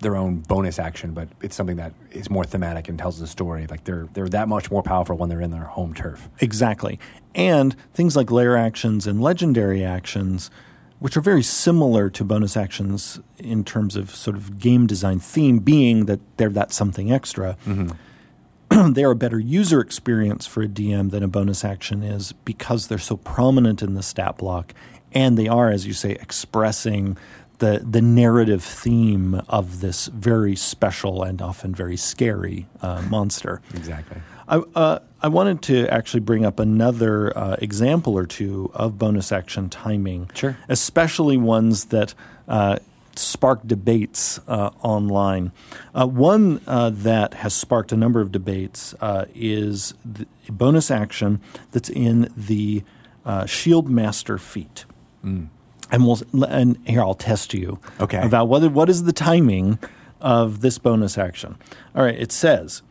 their own bonus action, but it's something that is more thematic and tells the story. Like they're they're that much more powerful when they're in their home turf. Exactly. And things like lair actions and legendary actions, which are very similar to bonus actions in terms of sort of game design theme, being that they're that something extra. Mm-hmm. They are a better user experience for a D M than a bonus action is because they're so prominent in the stat block, and they are, as you say, expressing the the narrative theme of this very special and often very scary uh, monster. Exactly. I uh, I wanted to actually bring up another uh, example or two of bonus action timing. Sure. Especially ones that uh, spark debates uh, online. Uh, one uh, that has sparked a number of debates uh, is the bonus action that's in the uh, Shield Master feat. Mm. And we'll and here I'll test you okay. about whether what is the timing of this bonus action. All right, it says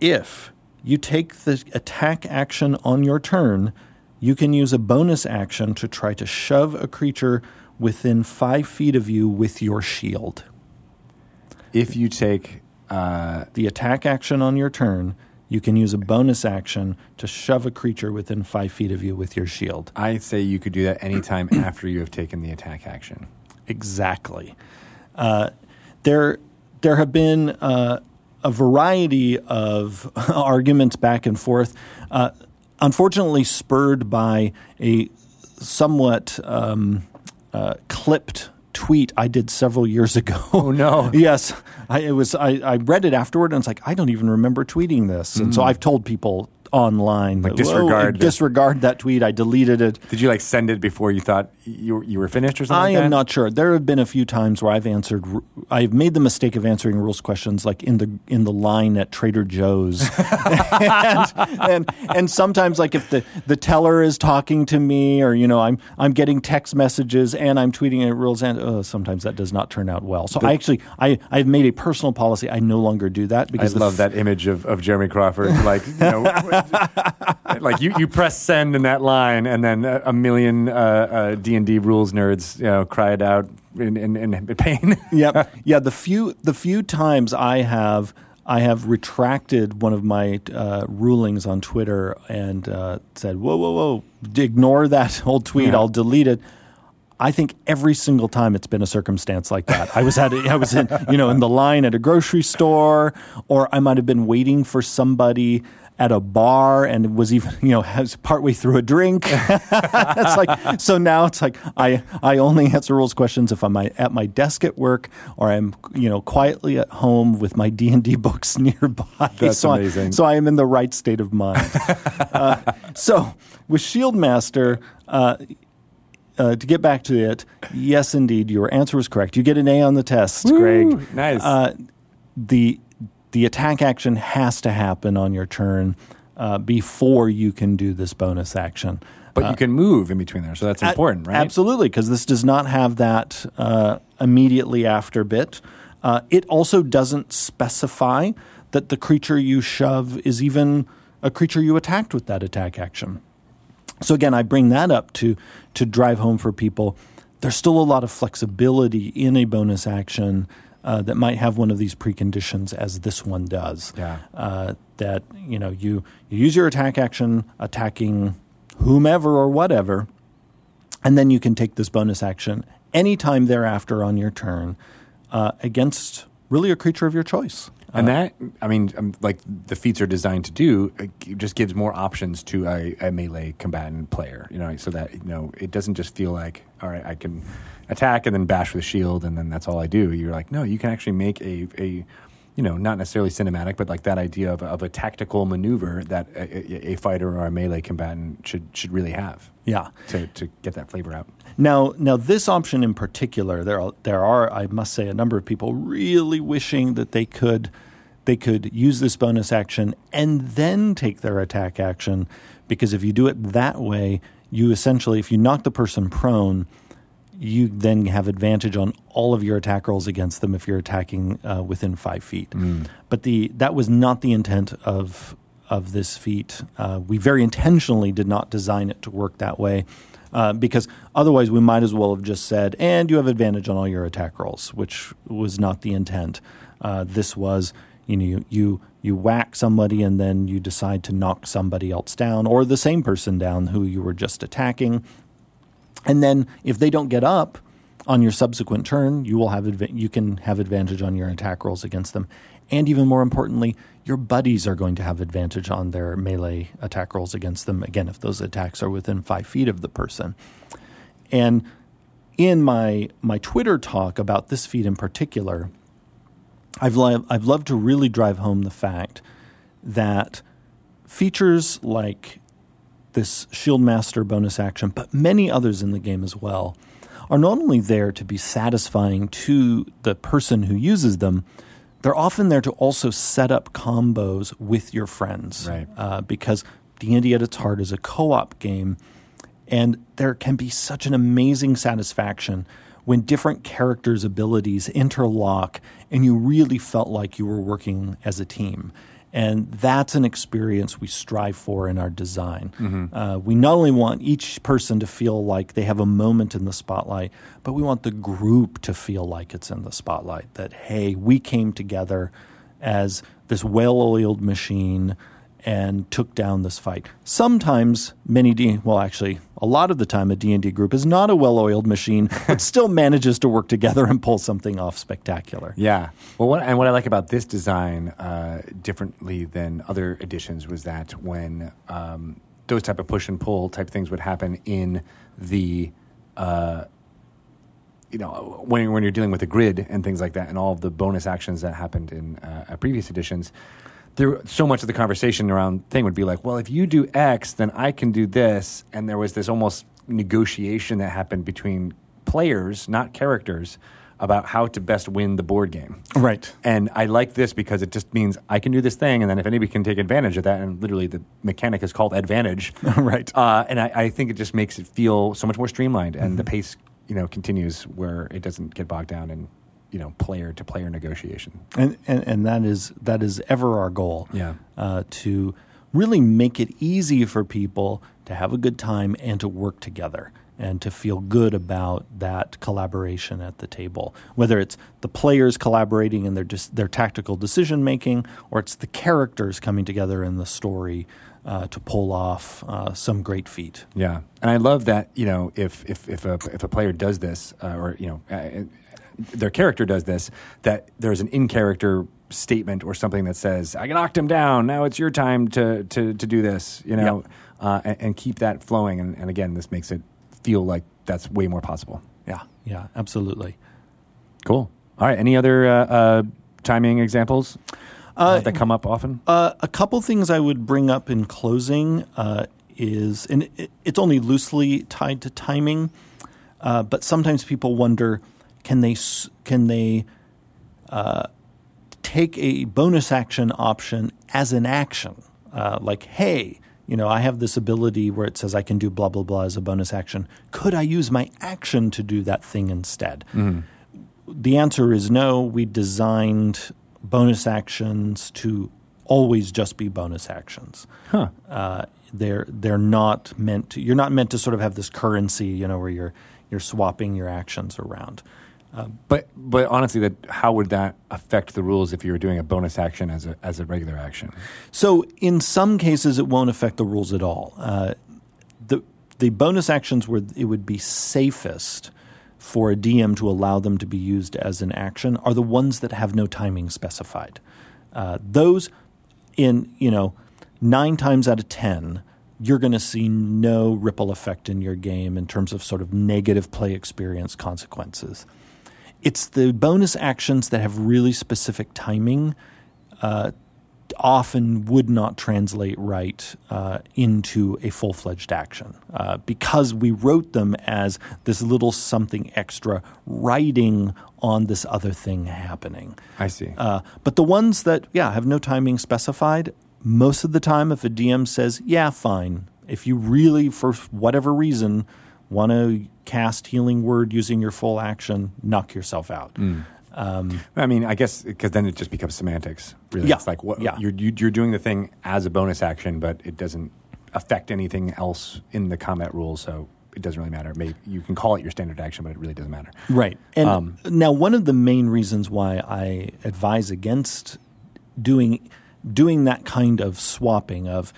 if you take the attack action on your turn, you can use a bonus action to try to shove a creature within five feet of you with your shield. If you take uh, the attack action on your turn, you can use a bonus action to shove a creature within five feet of you with your shield. I say you could do that anytime after you have taken the attack action. Exactly. Uh, there, there have been uh, a variety of arguments back and forth, uh, unfortunately spurred by a somewhat um, uh, clipped tweet I did several years ago. Oh no! Yes, I, it was. I, I read it afterward, and it's like I don't even remember tweeting this. And mm. so I've told people online, like disregard, disregard that tweet. I deleted it. Did you like send it before you thought you you were finished or something? I like that? am not sure. There have been a few times where I've answered. I've made the mistake of answering rules questions like in the in the line at Trader Joe's, and, and and sometimes like if the, the teller is talking to me or you know I'm I'm getting text messages and I'm tweeting at rules and oh, sometimes that does not turn out well. So the, I actually I I've made a personal policy. I no longer do that because I love f- that image of, of Jeremy Crawford like you know. Like you, you press send in that line, and then a, a million uh, uh, D and D rules nerds, you know, cry it out in, in, in pain. Yeah, yeah. The few the few times I have I have retracted one of my uh, rulings on Twitter and uh, said, "Whoa, whoa, whoa! Ignore that old tweet. Yeah. I'll delete it." I think every single time it's been a circumstance like that. I was at a, I was in you know in the line at a grocery store, or I might have been waiting for somebody at a bar and was even, you know, has partway through a drink. It's like, so now it's like, I, I only answer rules questions if I'm at my desk at work or I'm, you know, quietly at home with my D and D books nearby. That's so amazing. I, so I am in the right state of mind. uh, so with Shieldmaster, uh, uh, to get back to it, yes, indeed, your answer was correct. You get an A on the test, Woo, Greg. Nice. Uh, the The attack action has to happen on your turn uh, before you can do this bonus action. But uh, you can move in between there, so that's important, right? Absolutely, because this does not have that uh, immediately after bit. Uh, it also doesn't specify that the creature you shove is even a creature you attacked with that attack action. So again, I bring that up to to drive home for people. There's still a lot of flexibility in a bonus action Uh, that might have one of these preconditions, as this one does. Yeah. Uh, that you know, you, you use your attack action, attacking whomever or whatever, and then you can take this bonus action anytime thereafter on your turn uh, against really a creature of your choice. And uh, that, I mean, like the feats are designed to do, it just gives more options to a, a melee combatant player. You know, so that you know it doesn't just feel like, all right, I can attack and then bash with a shield and then that's all I do. You're like, no, you can actually make a, a you know, not necessarily cinematic, but like that idea of, of a tactical maneuver that a, a fighter or a melee combatant should should really have. Yeah, to to get that flavor out. Now, now this option in particular, there are, there are, I must say, a number of people really wishing that they could they could use this bonus action and then take their attack action, because if you do it that way, you essentially, if you knock the person prone, you then have advantage on all of your attack rolls against them if you're attacking uh, within five feet. Mm. But the that was not the intent of of this feat. Uh, we very intentionally did not design it to work that way uh, because otherwise we might as well have just said, and you have advantage on all your attack rolls, which was not the intent. Uh, this was, you know, you, you you whack somebody and then you decide to knock somebody else down or the same person down who you were just attacking. And then if they don't get up on your subsequent turn, you will have adv- you can have advantage on your attack rolls against them. And even more importantly, your buddies are going to have advantage on their melee attack rolls against them, again, if those attacks are within five feet of the person. And in my my Twitter talk about this feat in particular, I've lo- I've loved to really drive home the fact that features like this Shieldmaster bonus action, but many others in the game as well, are not only there to be satisfying to the person who uses them, they're often there to also set up combos with your friends. Right. Uh, because D and D at its heart is a co-op game, and there can be such an amazing satisfaction when different characters' abilities interlock and you really felt like you were working as a team. And that's an experience we strive for in our design. Mm-hmm. Uh, we not only want each person to feel like they have a moment in the spotlight, but we want the group to feel like it's in the spotlight, that, hey, we came together as this well-oiled machine and took down this fight. Sometimes many D, well, actually, a lot of the time a D and D group is not a well-oiled machine, but still manages to work together and pull something off spectacular. Yeah. Well, what, and what I like about this design uh, differently than other editions was that when um, those type of push and pull type things would happen in the, uh, you know, when when you're dealing with a grid and things like that, and all of the bonus actions that happened in uh, previous editions. There, so much of the conversation around thing would be like, well, if you do X, then I can do this, and there was this almost negotiation that happened between players, not characters, about how to best win the board game. Right. And I like this because it just means I can do this thing, and then if anybody can take advantage of that, and literally the mechanic is called advantage. Right. Uh, and I, I think it just makes it feel so much more streamlined, and mm-hmm. the pace, you know, continues where it doesn't get bogged down in, you know, player to player negotiation. And, and and that is that is ever our goal. Yeah. Uh, to really make it easy for people to have a good time and to work together and to feel good about that collaboration at the table. Whether it's the players collaborating in their just their tactical decision making, or it's the characters coming together in the story uh, to pull off uh, some great feat. Yeah. And I love that, you know, if if if a if a player does this uh, or you know, uh, their character does this, that there's an in-character statement or something that says, I knocked him down, now it's your time to to, to do this, you know, yep. uh, and, and keep that flowing. And, and again, this makes it feel like that's way more possible. Yeah, yeah, absolutely. Cool. All right, any other uh, uh, timing examples uh, that come up often? Uh, a couple things I would bring up in closing uh, is, and it, it's only loosely tied to timing, uh, but sometimes people wonder, Can they can they uh, take a bonus action option as an action? Uh, like, hey, you know, I have this ability where it says I can do blah, blah, blah as a bonus action. Could I use my action to do that thing instead? Mm. The answer is no. We designed bonus actions to always just be bonus actions. Huh. Uh, they're they're not meant to, you're not meant to sort of have this currency, you know, where you're you're swapping your actions around. Uh, but but honestly, that how would that affect the rules if you were doing a bonus action as a as a regular action? So in some cases, it won't affect the rules at all. Uh, the the bonus actions where it would be safest for a D M to allow them to be used as an action are the ones that have no timing specified. Uh, those, in you know, nine times out of ten, you're going to see no ripple effect in your game in terms of sort of negative play experience consequences. It's the bonus actions that have really specific timing uh, often would not translate right uh, into a full-fledged action uh, because we wrote them as this little something extra riding on this other thing happening. I see. Uh, but the ones that, yeah, have no timing specified, most of the time if a D M says, yeah, fine, if you really, for whatever reason, want to cast Healing Word using your full action, knock yourself out. Mm. Um, I mean, I guess because then it just becomes semantics. Really, yeah, it's like what, yeah. you're you're doing the thing as a bonus action, but it doesn't affect anything else in the combat rules, so it doesn't really matter. Maybe you can call it your standard action, but it really doesn't matter. Right. And um, now, one of the main reasons why I advise against doing doing that kind of swapping of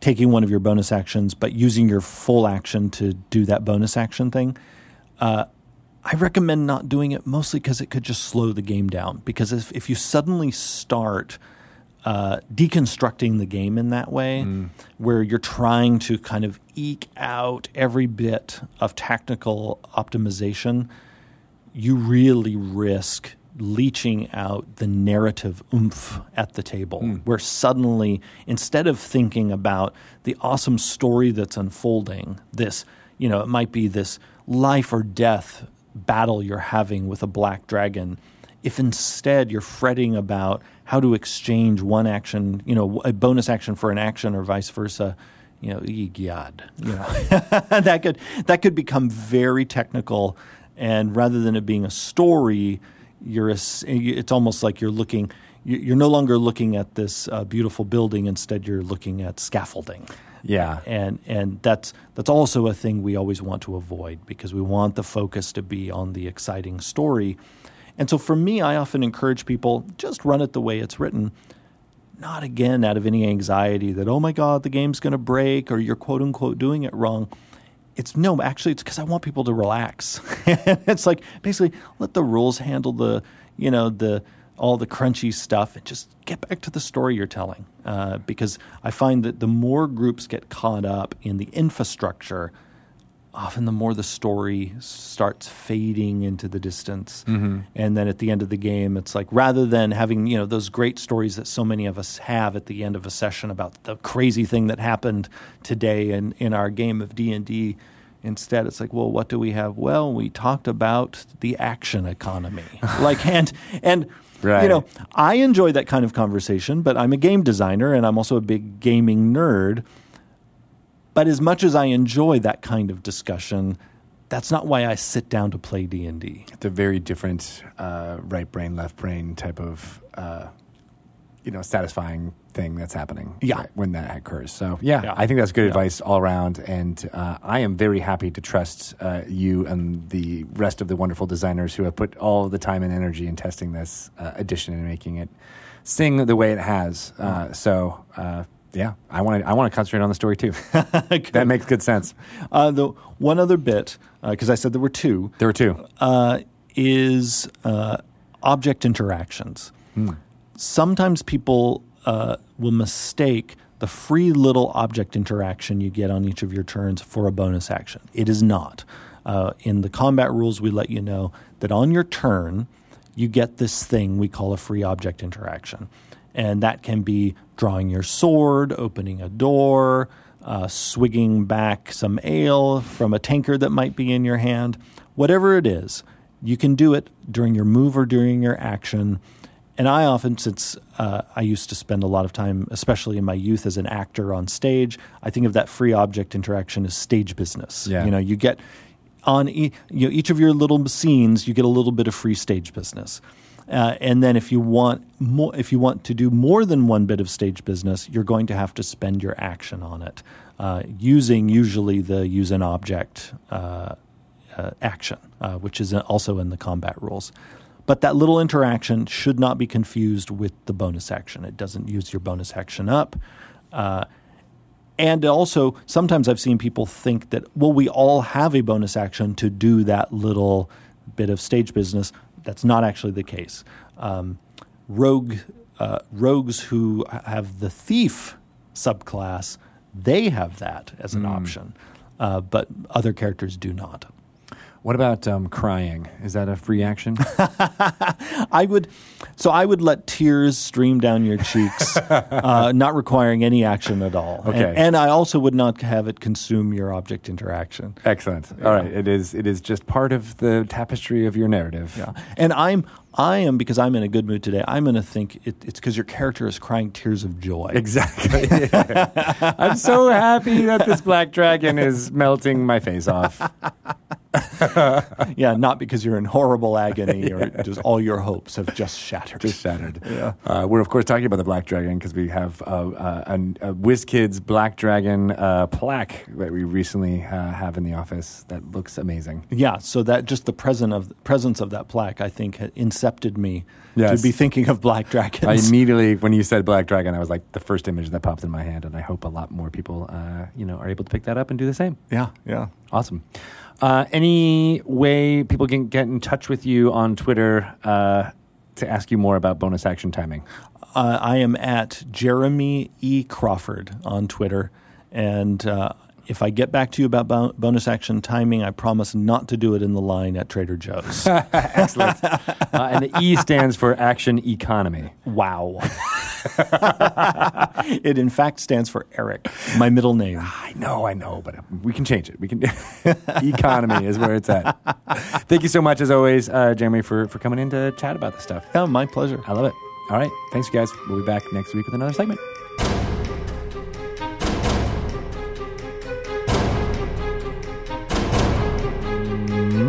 taking one of your bonus actions, but using your full action to do that bonus action thing, uh, I recommend not doing it mostly because it could just slow the game down. Because if, if you suddenly start uh, deconstructing the game in that way, mm. where you're trying to kind of eke out every bit of tactical optimization, you really risk leaching out the narrative oomph at the table, mm. where suddenly, instead of thinking about the awesome story that's unfolding, this, you know, it might be this life or death battle you're having with a black dragon. If instead you're fretting about how to exchange one action, you know, a bonus action for an action or vice versa, you know, eegyad, you know, that could, that could become very technical. And rather than it being a story, You're a, it's almost like you're looking. You're no longer looking at this uh, beautiful building. Instead, you're looking at scaffolding. Yeah, and and that's that's also a thing we always want to avoid because we want the focus to be on the exciting story. And so, for me, I often encourage people just run it the way it's written. Not again out of any anxiety that oh my god the game's going to break or you're quote unquote doing it wrong. It's no, actually, it's because I want people to relax. It's like basically let the rules handle the, you know, the all the crunchy stuff and just get back to the story you're telling. Uh, because I find that the more groups get caught up in the infrastructure, often the more the story starts fading into the distance. Mm-hmm. And then at the end of the game, it's like, rather than having, you know, those great stories that so many of us have at the end of a session about the crazy thing that happened today in, in our game of D and D, instead, it's like, well, what do we have? Well, we talked about the action economy. like, and, and right. you know, I enjoy that kind of conversation, but I'm a game designer and I'm also a big gaming nerd. But as much as I enjoy that kind of discussion, that's not why I sit down to play D and D. It's a very different uh, right brain, left brain type of, uh, you know, satisfying thing that's happening yeah. right, when that occurs. So, yeah, yeah. I think that's good yeah. advice all around. And uh, I am very happy to trust uh, you and the rest of the wonderful designers who have put all the time and energy in testing this uh, edition and making it sing the way it has. Uh, so, uh Yeah, I want to. I want to concentrate on the story too. That makes good sense. Uh, the one other bit, because uh, I said there were two. There were two. Uh, is uh, object interactions. Mm. Sometimes people uh, will mistake the free little object interaction you get on each of your turns for a bonus action. It is not. Uh, in the combat rules, we let you know that on your turn, you get this thing we call a free object interaction. And that can be drawing your sword, opening a door, uh, swigging back some ale from a tankard that might be in your hand. Whatever it is, you can do it during your move or during your action. And I often, since uh, I used to spend a lot of time, especially in my youth as an actor on stage, I think of that free object interaction as stage business. Yeah. You know, you get on e- you know, each of your little scenes, you get a little bit of free stage business. Uh, and then if you want more, if you want to do more than one bit of stage business, you're going to have to spend your action on it uh, using usually the use an object uh, uh, action, uh, which is also in the combat rules. But that little interaction should not be confused with the bonus action. It doesn't use your bonus action up. Uh, and also, sometimes I've seen people think that, well, we all have a bonus action to do that little bit of stage business. That's not actually the case. Um, rogue, uh, rogues who have the thief subclass, they have that as an mm. option, uh, but other characters do not. What about um, crying? Is that a free action? I would, so I would let tears stream down your cheeks, uh, not requiring any action at all. Okay, and, and I also would not have it consume your object interaction. Excellent. All right, it is. It is just part of the tapestry of your narrative. Yeah, and I'm. I am, because I'm in a good mood today, I'm going to think it, it's because your character is crying tears of joy. Exactly. Yeah. I'm so happy that this black dragon is melting my face off. Yeah, not because you're in horrible agony or yeah. just all your hopes have just shattered. Just shattered. Yeah. Uh, we're, of course, talking about the black dragon because we have uh, uh, a, a WizKids black dragon uh, plaque that we recently uh, have in the office that looks amazing. Yeah, so that just the present of, presence of that plaque, I think, incepted me yes. to be thinking of black dragons. I immediately, when you said black dragon, I was like the first image that popped in my hand, and I hope a lot more people, uh, you know, are able to pick that up and do the same. Yeah, yeah, awesome. Uh, any way people can get in touch with you on Twitter uh, to ask you more about bonus action timing? Uh, I am at Jeremy E. Crawford on Twitter, and uh, if I get back to you about bo- bonus action timing, I promise not to do it in the line at Trader Joe's. Excellent. Uh, and the E stands for action economy. Wow. It, in fact, stands for Eric, my middle name. I know, I know, but we can change it. We can. Economy is where it's at. Thank you so much, as always, uh, Jeremy, for, for coming in to chat about this stuff. Oh, my pleasure. I love it. All right. Thanks, you guys. We'll be back next week with another segment.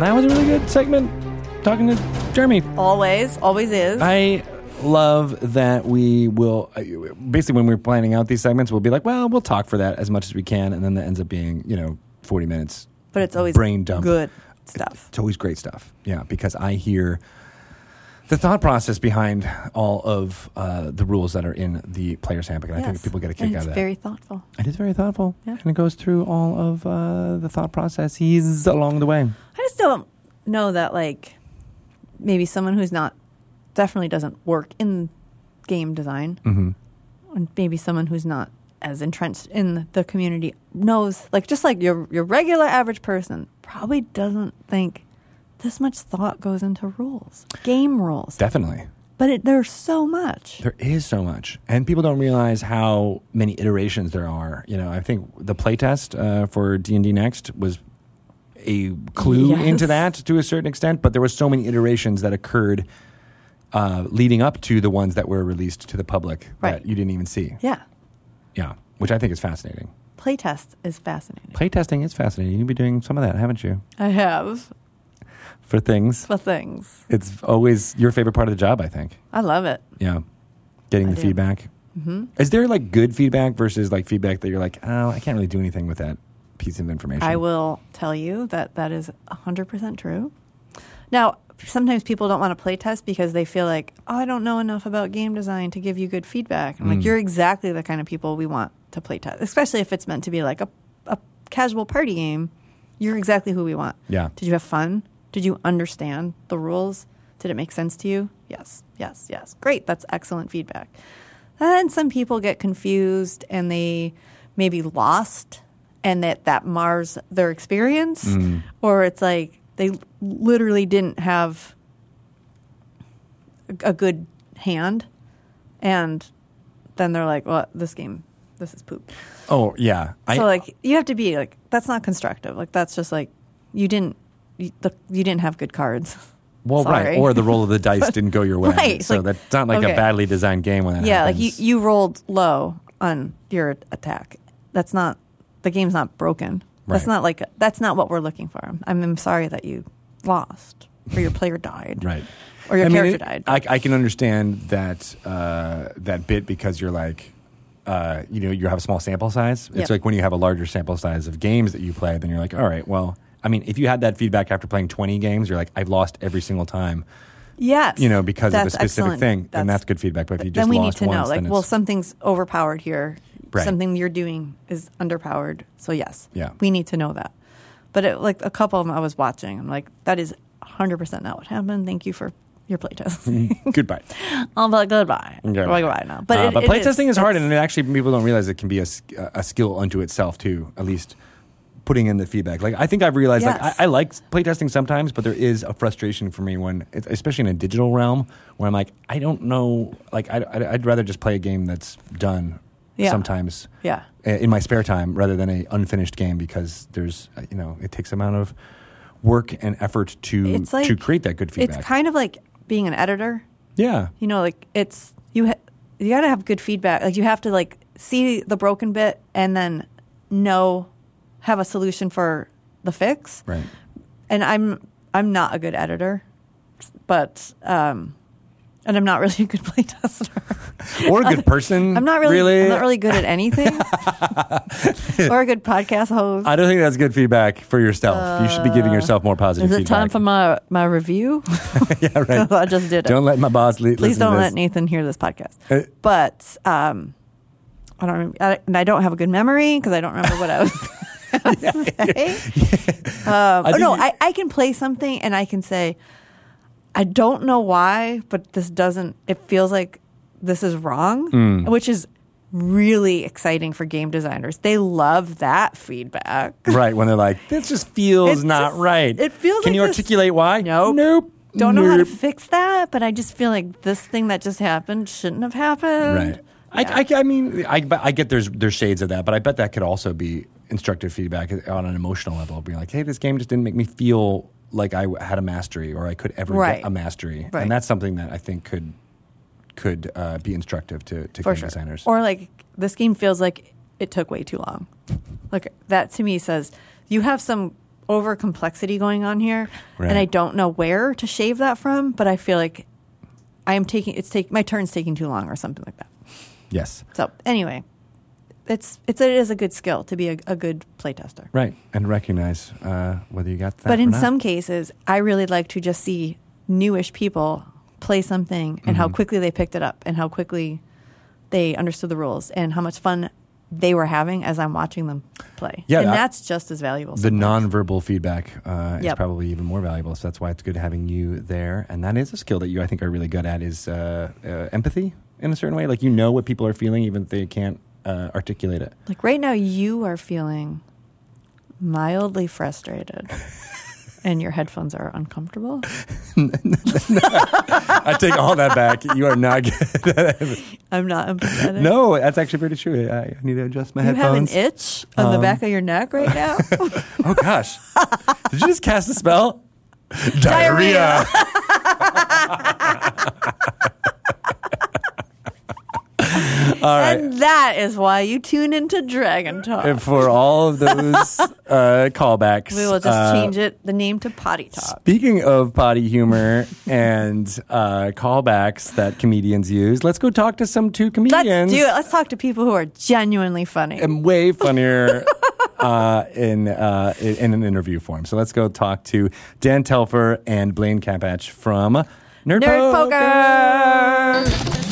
That was a really good segment talking to Jeremy. Always, always is. I love that we will, basically when we're planning out these segments, we'll be like, well, we'll talk for that as much as we can. And then that ends up being, you know, forty minutes. But it's always brain dump. Good stuff. It's always great stuff. Yeah, because I hear the thought process behind all of uh, the rules that are in the player's handbook. And yes. I think people get a kick out of that. It's very thoughtful. It is very thoughtful. Yeah. And it goes through all of uh, the thought processes along the way. I just don't know that, like, maybe someone who's not definitely doesn't work in game design. Mm-hmm. And maybe someone who's not as entrenched in the community knows, like, just like your your regular average person probably doesn't think this much thought goes into rules, game rules. Definitely. But it, there's so much. There is so much. And people don't realize how many iterations there are. You know, I think the playtest uh, for D and D Next was a clue yes. into that to a certain extent, but there were so many iterations that occurred uh, leading up to the ones that were released to the public right. that you didn't even see. Yeah. Yeah, which I think is fascinating. Playtest is fascinating. Playtesting is fascinating. You've been doing some of that, haven't you? I have. For things. For things. It's always your favorite part of the job, I think. I love it. Yeah. Getting I the do. feedback. Mm-hmm. Is there like good feedback versus like feedback that you're like, oh, I can't really do anything with that piece of information? I will tell you that that is one hundred percent true. Now, sometimes people don't want to play test because they feel like, oh, I don't know enough about game design to give you good feedback. I'm mm. like, you're exactly the kind of people we want to play test, especially if it's meant to be like a, a casual party game. You're exactly who we want. Yeah. Did you have fun? Did you understand the rules? Did it make sense to you? Yes, yes, yes. Great. That's excellent feedback. And some people get confused and they maybe lost and that, that mars their experience. Mm. Or it's like they literally didn't have a good hand. And then they're like, well, this game, this is poop. Oh, yeah. So, I, like, you have to be like, that's not constructive. Like, that's just like, you didn't. You, the, you didn't have good cards. Well, Sorry. right. Or the roll of the dice but, didn't go your way. Right. So like, that's not like okay. a badly designed game when that yeah, happens. Yeah, like you, you rolled low on your attack. That's not, the game's not broken. Right. That's not like, that's not what we're looking for. I'm, I'm sorry that you lost or your player died. Right. Or your I character mean, it, died. I, I can understand that uh, that bit because you're like, uh, you know, you have a small sample size. It's yep. like when you have a larger sample size of games that you play, then you're like, all right, well, I mean, if you had that feedback after playing twenty games, you're like, I've lost every single time. Yes. You know, because of a specific excellent. thing, that's, then that's good feedback. But if you just lost once, then we need to know, like, well, something's overpowered here. Right. Something you're doing is underpowered. So, yes. Yeah. We need to know that. But, it, like, a couple of them I was watching. I'm like, that is one hundred percent not what happened. Thank you for your playtest. Goodbye. I'm like, goodbye. Goodbye, well, goodbye now. But, uh, but playtesting is, is hard, and actually people don't realize it can be a, a skill unto itself, too, at least putting in the feedback. Like, I think I've realized yes. like I, I like playtesting sometimes, but there is a frustration for me when, especially in a digital realm, where I'm like, I don't know, like, I, I'd rather just play a game that's done yeah. sometimes yeah. in my spare time rather than a unfinished game because there's, you know, it takes amount of work and effort to like, to create that good feedback. It's kind of like being an editor. Yeah. You know, like, it's, you, ha- you gotta have good feedback. Like, you have to, like, see the broken bit and then know have a solution for the fix. Right. And I'm I'm not a good editor, but um, and I'm not really a good playtester. Or a good person. I'm not really, really? I'm not really good at anything. Or a good podcast host. I don't think that's good feedback for yourself. Uh, you should be giving yourself more positive feedback. Is it feedback. time for my, my review? Yeah, right. I just did it. Don't let my boss le- Please don't to let Nathan hear this podcast. Uh, but um, I don't remember, I, and I don't have a good memory because I don't remember what I was yeah, yeah, yeah. Um, I oh no, I, I can play something and I can say, I don't know why, but this doesn't, it feels like this is wrong, mm. which is really exciting for game designers. They love that feedback. Right, when they're like, this just feels it's not just, right. It feels Can like you this, articulate why? Nope. Nope. Don't nope. know how to fix that, but I just feel like this thing that just happened shouldn't have happened. Right. Yeah. I, I, I mean, I, I get there's there's shades of that, but I bet that could also be instructive feedback on an emotional level. Being like, hey, this game just didn't make me feel like I had a mastery or I could ever right. get a mastery. Right. And that's something that I think could could uh, be instructive to, to game sure. designers. Or like, this game feels like it took way too long. Like, that to me says, you have some over complexity going on here, right. and I don't know where to shave that from, but I feel like I am taking, it's take, my turn's taking too long or something like that. Yes. So anyway, it's it's it is a good skill to be a, a good playtester, right? And recognize uh, whether you got that. But in or not. some cases, I really like to just see newish people play something and mm-hmm. how quickly they picked it up and how quickly they understood the rules and how much fun they were having as I'm watching them play. Yeah, and I, that's just as valuable. The sometimes. nonverbal feedback uh, yep. is probably even more valuable, so that's why it's good having you there. And that is a skill that you, I think, are really good at is uh, uh, empathy in a certain way. Like, you know what people are feeling, even if they can't uh, articulate it. Like, right now, you are feeling mildly frustrated. And your headphones are uncomfortable? no, no, no. I take all that back. You are not good at it. I'm not empathetic. No, that's actually pretty true. I, I need to adjust my you headphones. You have an itch on um, the back of your neck right now? Oh, gosh. Did you just cast a spell? Diarrhea. All right. And that is why you tune into Dragon Talk. And for all of those uh, callbacks. We will just uh, change it, the name to Potty Talk. Speaking of potty humor and uh, callbacks that comedians use, let's go talk to some two comedians. Let's do it. Let's talk to people who are genuinely funny. And way funnier uh, in, uh, in in an interview form. So let's go talk to Dan Telfer and Blaine Capatch from Nerd, Nerd Poker. Poker.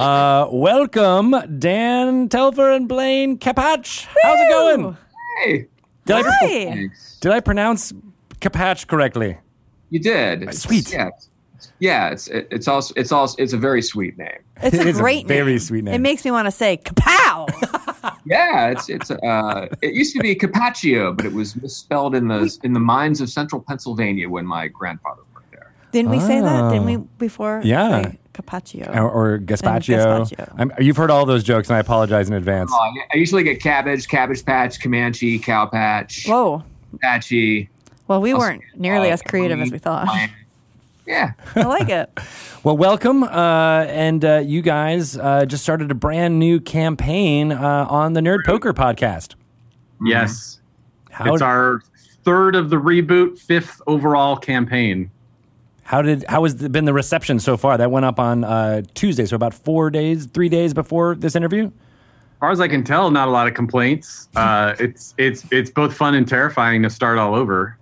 Uh, welcome, Dan Telfer and Blaine Capatch. Woo! How's it going? Hey. Did Hi. I, Thanks. Did I pronounce Capatch correctly? You did. Uh, sweet. Yeah. Yeah. It's it, it's also it's also it's a very sweet name. It's a it great a name. Very sweet name. It makes me want to say Kapow. yeah. It's it's uh. It used to be Capaccio, but it was misspelled in the we, in the mines of central Pennsylvania when my grandfather worked there. Didn't we oh. say that? Didn't we before? Yeah. Like, Capaccio. Or, or gazpacho. gazpacho. I'm, you've heard all those jokes, and I apologize in advance. Oh, I usually get cabbage, cabbage patch, Comanche, cow patch. Whoa. Patchy. Well, we also, weren't nearly uh, as creative Miami, as we thought. Miami. Yeah. I like it. Well, welcome. Uh, and uh, you guys uh, just started a brand new campaign uh, on the Nerd Poker podcast. Yes. How it's d- our third of the reboot, fifth overall campaign. How did how has been the reception so far? That went up on uh, Tuesday, so about four days, three days before this interview. As far as I can tell, not a lot of complaints. Uh, it's it's it's both fun and terrifying to start all over.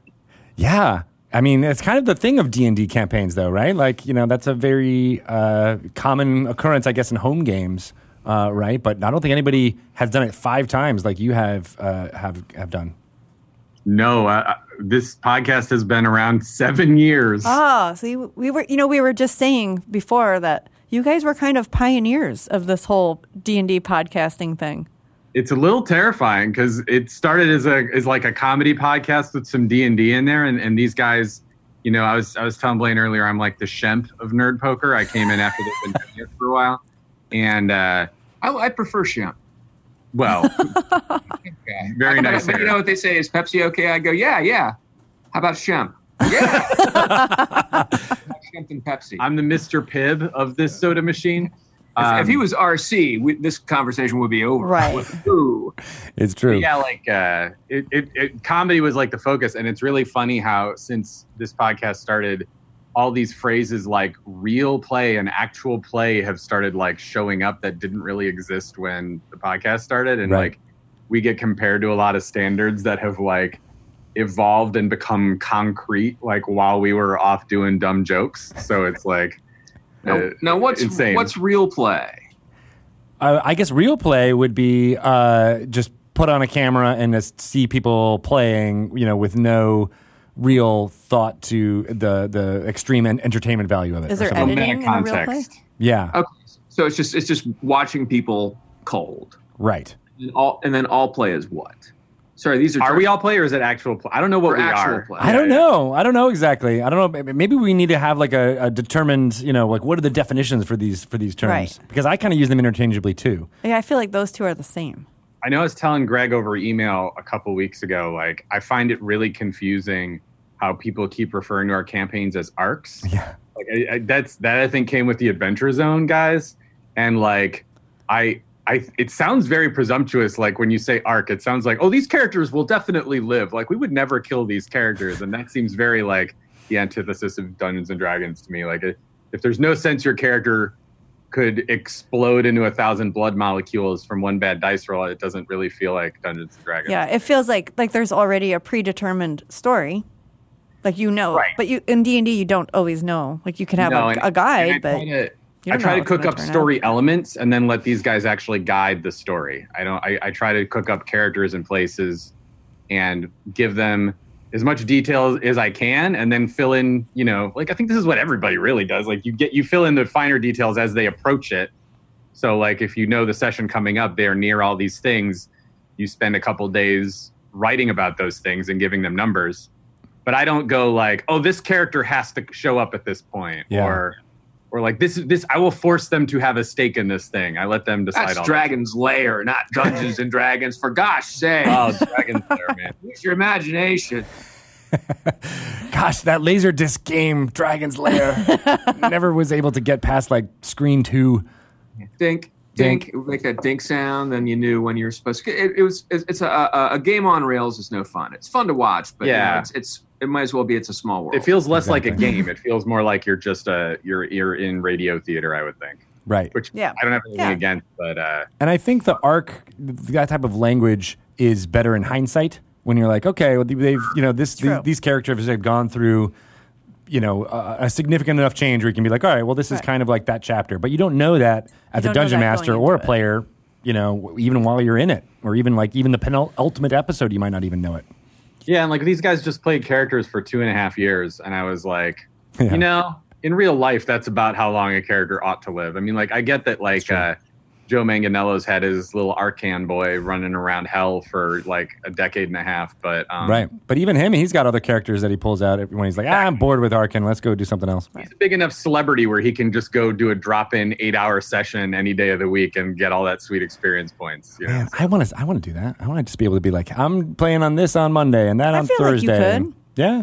Yeah, I mean, it's kind of the thing of D and D campaigns, though, right? Like, you know, that's a very uh, common occurrence, I guess, in home games, uh, right? But I don't think anybody has done it five times like you have uh, have have done. No, uh, this podcast has been around seven years. Oh, so you, we were, you know, we were just saying before that you guys were kind of pioneers of this whole D and D podcasting thing. It's a little terrifying because it started as a as like a comedy podcast with some D and D in there, and, and these guys, you know, I was I was telling Blaine earlier, I'm like the Shemp of Nerd Poker. I came in after they've been here for a while, and uh, I, I prefer Shemp. Well, okay. Very nice. But you know what they say is Pepsi okay? I go, yeah, yeah. How about Shemp? Yeah. How about Shemp and Pepsi? I'm the Mister Pibb of this soda machine. Um, if he was R C, we, this conversation would be over. Right. Ooh. It's true. But yeah, like uh, it, it, it, comedy was like the focus, and it's really funny how since this podcast started, all these phrases like real play and actual play have started like showing up that didn't really exist when the podcast started. And right. like we get compared to a lot of standards that have like evolved and become concrete, like while we were off doing dumb jokes. So it's like, now, uh, now what's, insane. what's real play? Uh, I guess real play would be uh, just put on a camera and just see people playing, you know, with no real thought to the the extreme and entertainment value of it. Is there editing in a real play? Yeah. Okay. So it's just it's just watching people cold. Right. And all and then all play is what? Sorry, these are. Are we all play or is it actual play? I don't know what we are. Play. I don't know. I don't know exactly. I don't know. Maybe we need to have like a, a determined. You know, like what are the definitions for these for these terms? Right. Because I kind of use them interchangeably too. Yeah, I feel like those two are the same. I know. I was telling Greg over email a couple weeks ago. Like, I find it really confusing how people keep referring to our campaigns as arcs. Yeah. Like I, I, that's that I think came with the Adventure Zone guys. And like, I, I, it sounds very presumptuous. Like when you say arc, it sounds like, oh, these characters will definitely live. Like we would never kill these characters. And that seems very like the antithesis of Dungeons and Dragons to me. Like if, if there's no sense your character could explode into a thousand blood molecules from one bad dice roll, it doesn't really feel like Dungeons and Dragons. Yeah. It feels like, like there's already a predetermined story. Like you know, right. But you in D and D you don't always know. Like you can have no, a, a guide, but kinda, I try to cook up story out. elements and then let these guys actually guide the story. I don't. I, I try to cook up characters and places and give them as much detail as I can, and then fill in, you know, like I think this is what everybody really does. Like you get you fill in the finer details as they approach it. So like if you know the session coming up, they're near all these things, you spend a couple days writing about those things and giving them numbers. But I don't go like, oh, this character has to show up at this point, yeah. or or like this this I will force them to have a stake in this thing. I let them decide. That's all Dragon's that. Lair, not Dungeons and Dragons. For gosh sake! Oh, Dragon's Lair, man! Use your imagination. Gosh, that Laserdisc game, Dragon's Lair, never was able to get past like screen two. Dink, dink, dink. It would make that dink sound, then you knew when you were supposed to. It, it was. It's, it's a, a a game on rails is no fun. It's fun to watch, but yeah, you know, it's, it's it might as well be. It's a small world. It feels less exactly. like a game. It feels more like you're just a you're you're in radio theater. I would think. Right. Which yeah. I don't have anything yeah. against, but uh, and I think the arc, that type of language, is better in hindsight when you're like, okay, well, they've you know this these, these characters have gone through. You know, uh, a significant enough change where you can be like, all right, well, this right. is kind of like that chapter. But you don't know that as a dungeon master or a player, it. you know, even while you're in it. Or even like even the penultimate episode, you might not even know it. Yeah, and like these guys just played characters for two and a half years. And I was like, yeah. you know, in real life, that's about how long a character ought to live. I mean, like, I get that like uh, Joe Manganiello's had his little Arcan boy running around hell for like a decade and a half, but um, right. But even him, he's got other characters that he pulls out when he's like, ah, "I'm bored with Arcan. Let's go do something else." He's a big enough celebrity where he can just go do a drop-in eight-hour session any day of the week and get all that sweet experience points. You know? Man, I want to. I want to do that. I want to just be able to be like, I'm playing on this on Monday and that I on feel Thursday. Like you could. Yeah.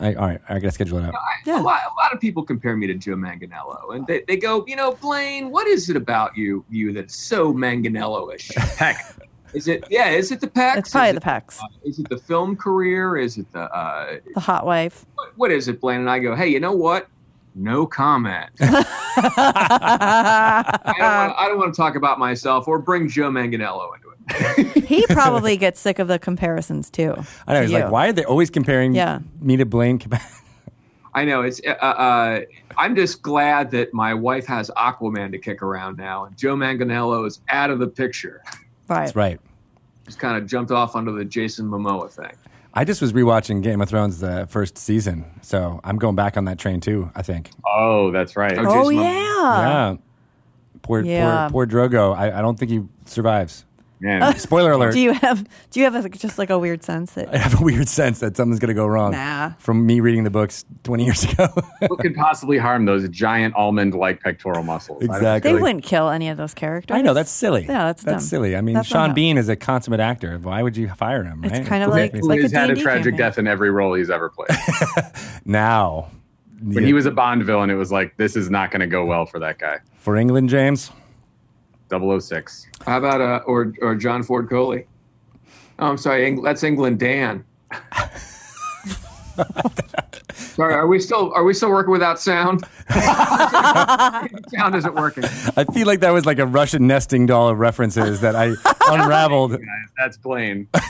I, all right, I gotta schedule it out. You know, I, yeah. a, lot, a lot of people compare me to Joe Manganiello, and they, they go, you know, Blaine, what is it about you you that's so Manganiello-ish? Peck. Is it? Yeah, is it the pecs? It's probably is the it, pecs. Uh, is it the film career? Is it the uh, the hot wife? What, what is it, Blaine? And I go, hey, you know what? No comment. I don't want to talk about myself or bring Joe Manganiello into it. He probably gets sick of the comparisons too. I know. To he's you. Like, why are they always comparing yeah. me to Blaine? I know. It's. Uh, uh, I'm just glad that my wife has Aquaman to kick around now, and Joe Manganiello is out of the picture. Right. That's right. Just kind of jumped off under the Jason Momoa thing. I just was rewatching Game of Thrones the first season, so I'm going back on that train too. I think. Oh, that's right. Oh, oh yeah. Yeah. Poor, yeah. poor, poor Drogo. I, I don't think he survives. Yeah. Uh, Spoiler alert. Do you have do you have a, just like a weird sense that I have a weird sense that something's going to go wrong? Nah. From me reading the books twenty years ago. What could possibly harm those giant almond-like pectoral muscles? Exactly. They wouldn't kill any of those characters. I know, that's silly. Yeah, that's dumb. That's silly. I mean, that's Sean Bean is a consummate actor. Why would you fire him? It's right? kind of like, like he's had a tragic death in every role he's ever played. Now, when yeah. he was a Bond villain, it was like this is not going to go well for that guy. For England, James. double oh six. How about uh, or or John Ford Coley? Oh, I'm sorry, Eng- that's England Dan. Sorry, are we still are we still working without sound? Sound isn't working. I feel like that was like a Russian nesting doll of references that I unraveled. Hey guys, that's plain. I,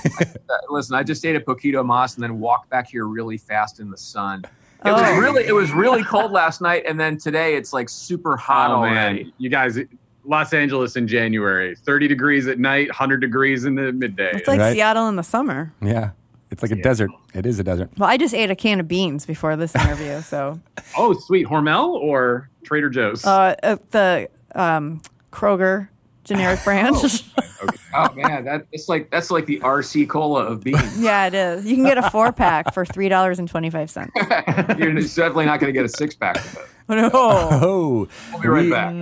listen, I just ate a poquito mas and then walked back here really fast in the sun. It oh. was really it was really cold last night, and then today it's like super hot oh, already. Man. You guys. Los Angeles in January, thirty degrees at night, one hundred degrees in the midday. It's like right? Seattle in the summer. Yeah. It's like Seattle. A desert. It is a desert. Well, I just ate a can of beans before this interview, so. Oh, sweet. Hormel or Trader Joe's? Uh, uh, the um, Kroger generic brand. Oh, okay. Oh man, that, it's like, that's like the R C Cola of beans. Yeah, it is. You can get a four-pack for three dollars and twenty-five cents. You're definitely not going to get a six-pack of it. No. Oh, we'll be right we, back.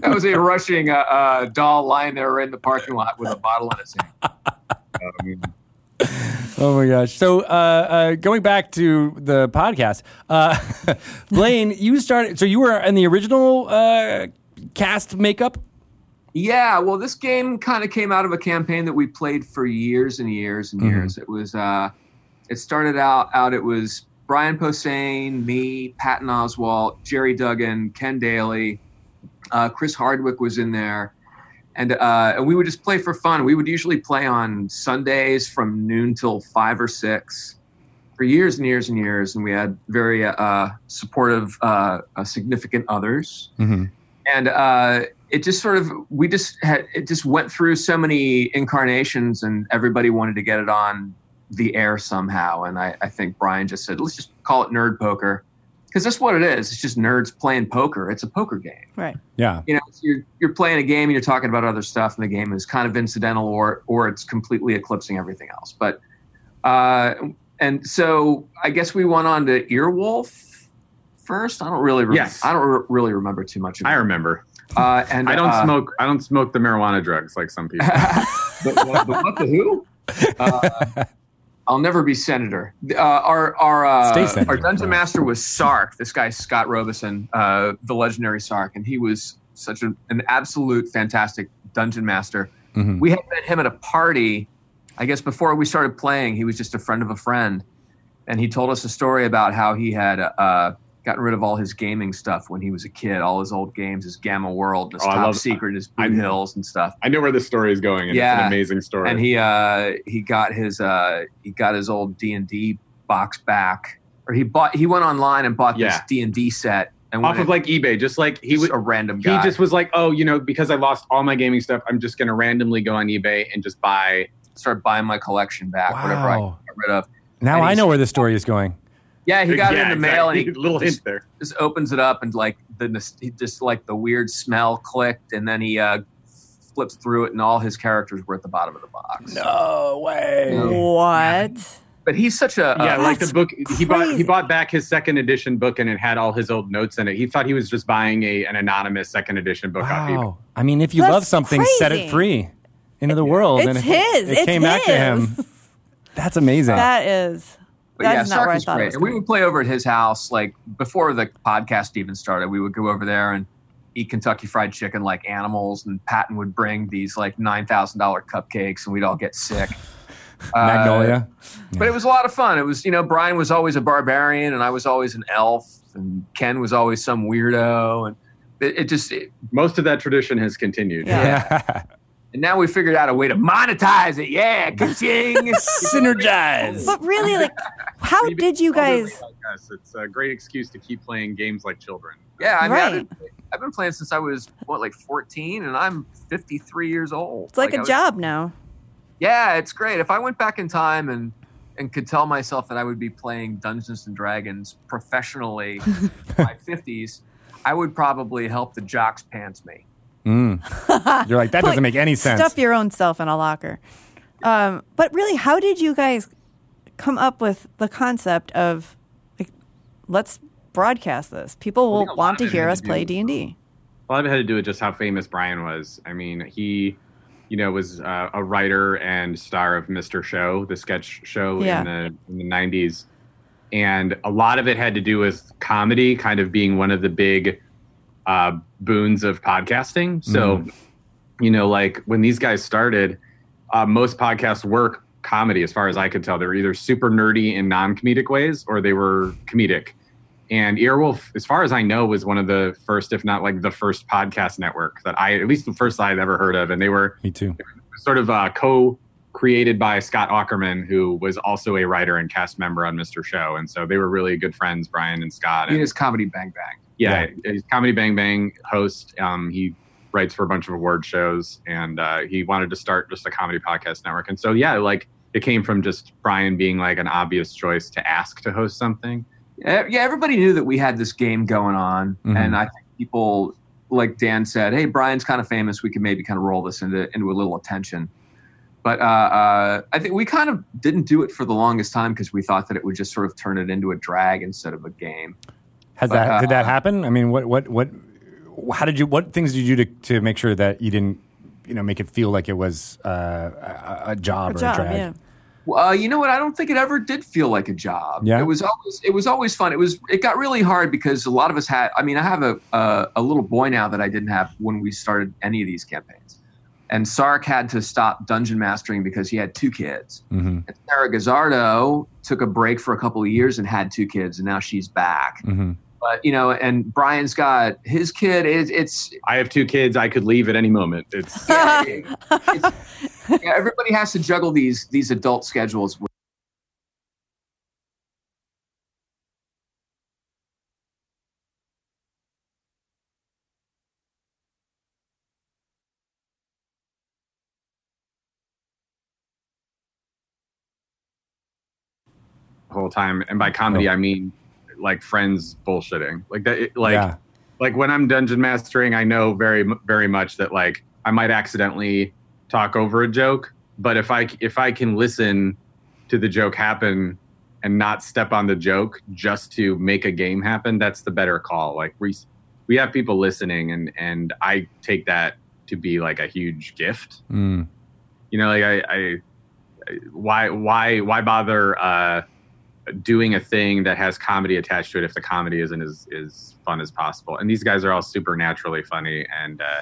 That was a rushing uh, uh, doll lying there in the parking lot with a bottle in his hand. Oh my gosh! So uh, uh, going back to the podcast, uh, Blaine, you started. So you were in the original uh, cast makeup. Yeah, well, this game kind of came out of a campaign that we played for years and years and mm-hmm. years. It was. Uh, it started out. Out. It was. Brian Posehn, me, Patton Oswalt, Jerry Duggan, Ken Daly, uh, Chris Hardwick was in there. And, uh, and we would just play for fun. We would usually play on Sundays from noon till five or six. for years and years and years, and we had very uh, supportive, uh, significant others. Mm-hmm. And uh, it just sort of, we just had, it just went through so many incarnations, and everybody wanted to get it on the air somehow. And I, I think Brian just said, let's just call it Nerd Poker. Because that's what it is. It's just nerds playing poker. It's a poker game. Right. Yeah. You know, so you're, you're playing a game and you're talking about other stuff, and the game is kind of incidental, or or it's completely eclipsing everything else. But, uh, and so I guess we went on to Earwolf first. I don't really remember. Yes. I don't re- really remember too much of it. I remember. Uh, and I don't uh, smoke. I don't smoke the marijuana drugs like some people. but, but what the who? Uh, I'll never be senator. Uh, our our uh, senator. Our dungeon master was Sark. This guy Scott Robeson, uh, the legendary Sark, and he was such an, an absolute fantastic dungeon master. Mm-hmm. We had met him at a party, I guess, before we started playing. He was just a friend of a friend, and he told us a story about how he had uh, gotten rid of all his gaming stuff when he was a kid, all his old games, his Gamma World, his oh, Top Secret, his Blue I, Hills and stuff. I know where this story is going, and yeah. It's an amazing story. And he uh, he got his uh, he got his old D and D box back, or he bought he went online and bought yeah. this D and D set, and off of it, like eBay, just like he just was a random guy. He just was like, oh, you know, because I lost all my gaming stuff, I'm just going to randomly go on eBay and just buy start buying my collection back, wow. whatever I got rid of. Now I know where this story is going. Yeah, he got yeah, it in the exactly. mail, and he little just, hint there. Just opens it up, and like the he just like the weird smell clicked, and then he uh, flips through it, and all his characters were at the bottom of the box. No way! No. What? But he's such a yeah, uh, like the book. Crazy. He bought he bought back his second edition book, and it had all his old notes in it. He thought he was just buying a an anonymous second edition book. Wow! Off eBay. I mean, if you That's love something, crazy. set it free into the world. It's and it, his. It, it came his. back to him. That's amazing. That is. But that yeah, is not where I thought it was. And we would play over at his house, like before the podcast even started. We would go over there and eat Kentucky Fried Chicken like animals. And Patton would bring these like nine thousand dollar cupcakes, and we'd all get sick. Magnolia, uh, but it was a lot of fun. It was, you know, Brian was always a barbarian, and I was always an elf, and Ken was always some weirdo, and it, it just it, most of that tradition has continued. Yeah. yeah. And now we figured out a way to monetize it. Yeah, ka-ching. Synergize. But really, like, how did you guys? Like it's a great excuse to keep playing games like children. Yeah, I mean, right. I've, been, I've been playing since I was, what, like fourteen, and I'm fifty-three years old. It's like, like a was, job now. Yeah, it's great. If I went back in time and, and could tell myself that I would be playing Dungeons and Dragons professionally in my fifties, I would probably help the jocks pants me. Mm. You're like, that doesn't make any sense. Stuff your own self in a locker. Um, but really, how did you guys come up with the concept of, like, let's broadcast this? People will want to hear us play D and D. A lot of it had to do with just how famous Brian was. I mean, he, you know, was uh, a writer and star of Mister Show, the sketch show yeah. in, the, in the nineties. And a lot of it had to do with comedy kind of being one of the big Uh, boons of podcasting. So, mm. you know, like when these guys started, uh, most podcasts were comedy, as far as I could tell. They were either super nerdy in non-comedic ways, or they were comedic. And Earwolf, as far as I know, was one of the first, if not like the first podcast network that I, at least the first I had ever heard of. And they were me too. They were sort of uh, co-created by Scott Aukerman, who was also a writer and cast member on Mister Show. And so they were really good friends, Brian and Scott. He and is Comedy Bang Bang. Yeah, he's Comedy Bang Bang host. Um, he writes for a bunch of award shows, and uh, he wanted to start just a comedy podcast network. And so, yeah, like it came from just Brian being like an obvious choice to ask to host something. Yeah, everybody knew that we had this game going on, mm-hmm. and I think people, like Dan said, hey, Brian's kind of famous. We can maybe kind of roll this into into a little attention. But uh, uh, I think we kind of didn't do it for the longest time because we thought that it would just sort of turn it into a drag instead of a game. Has but, that uh, did that happen? I mean, what, what, what, how did you? What things did you do to, to make sure that you didn't, you know, make it feel like it was uh, a, a job a or job, a drag? Yeah. Well, uh, you know what? I don't think it ever did feel like a job. Yeah. It was always it was always fun. It was it got really hard because a lot of us had. I mean, I have a a, a little boy now that I didn't have when we started any of these campaigns. And Sark had to stop dungeon mastering because he had two kids. Mm-hmm. And Sarah Gazzardo took a break for a couple of years and had two kids, and now she's back. Mm-hmm. But, you know, and Brian's got his kid. It, it's I have two kids. I could leave at any moment. It's, yeah, it, it's yeah, everybody has to juggle these these adult schedules. the whole time. And by comedy, oh. I mean like friends bullshitting. Like that. It, like yeah. like when I'm dungeon mastering, I know very very much that like I might accidentally talk over a joke, but if I if I can listen to the joke happen and not step on the joke just to make a game happen, that's the better call. Like we we have people listening, and and I take that to be like a huge gift. Mm. You know, like I, I why why why bother uh, doing a thing that has comedy attached to it if the comedy isn't as, as fun as possible? And these guys are all super naturally funny, and uh,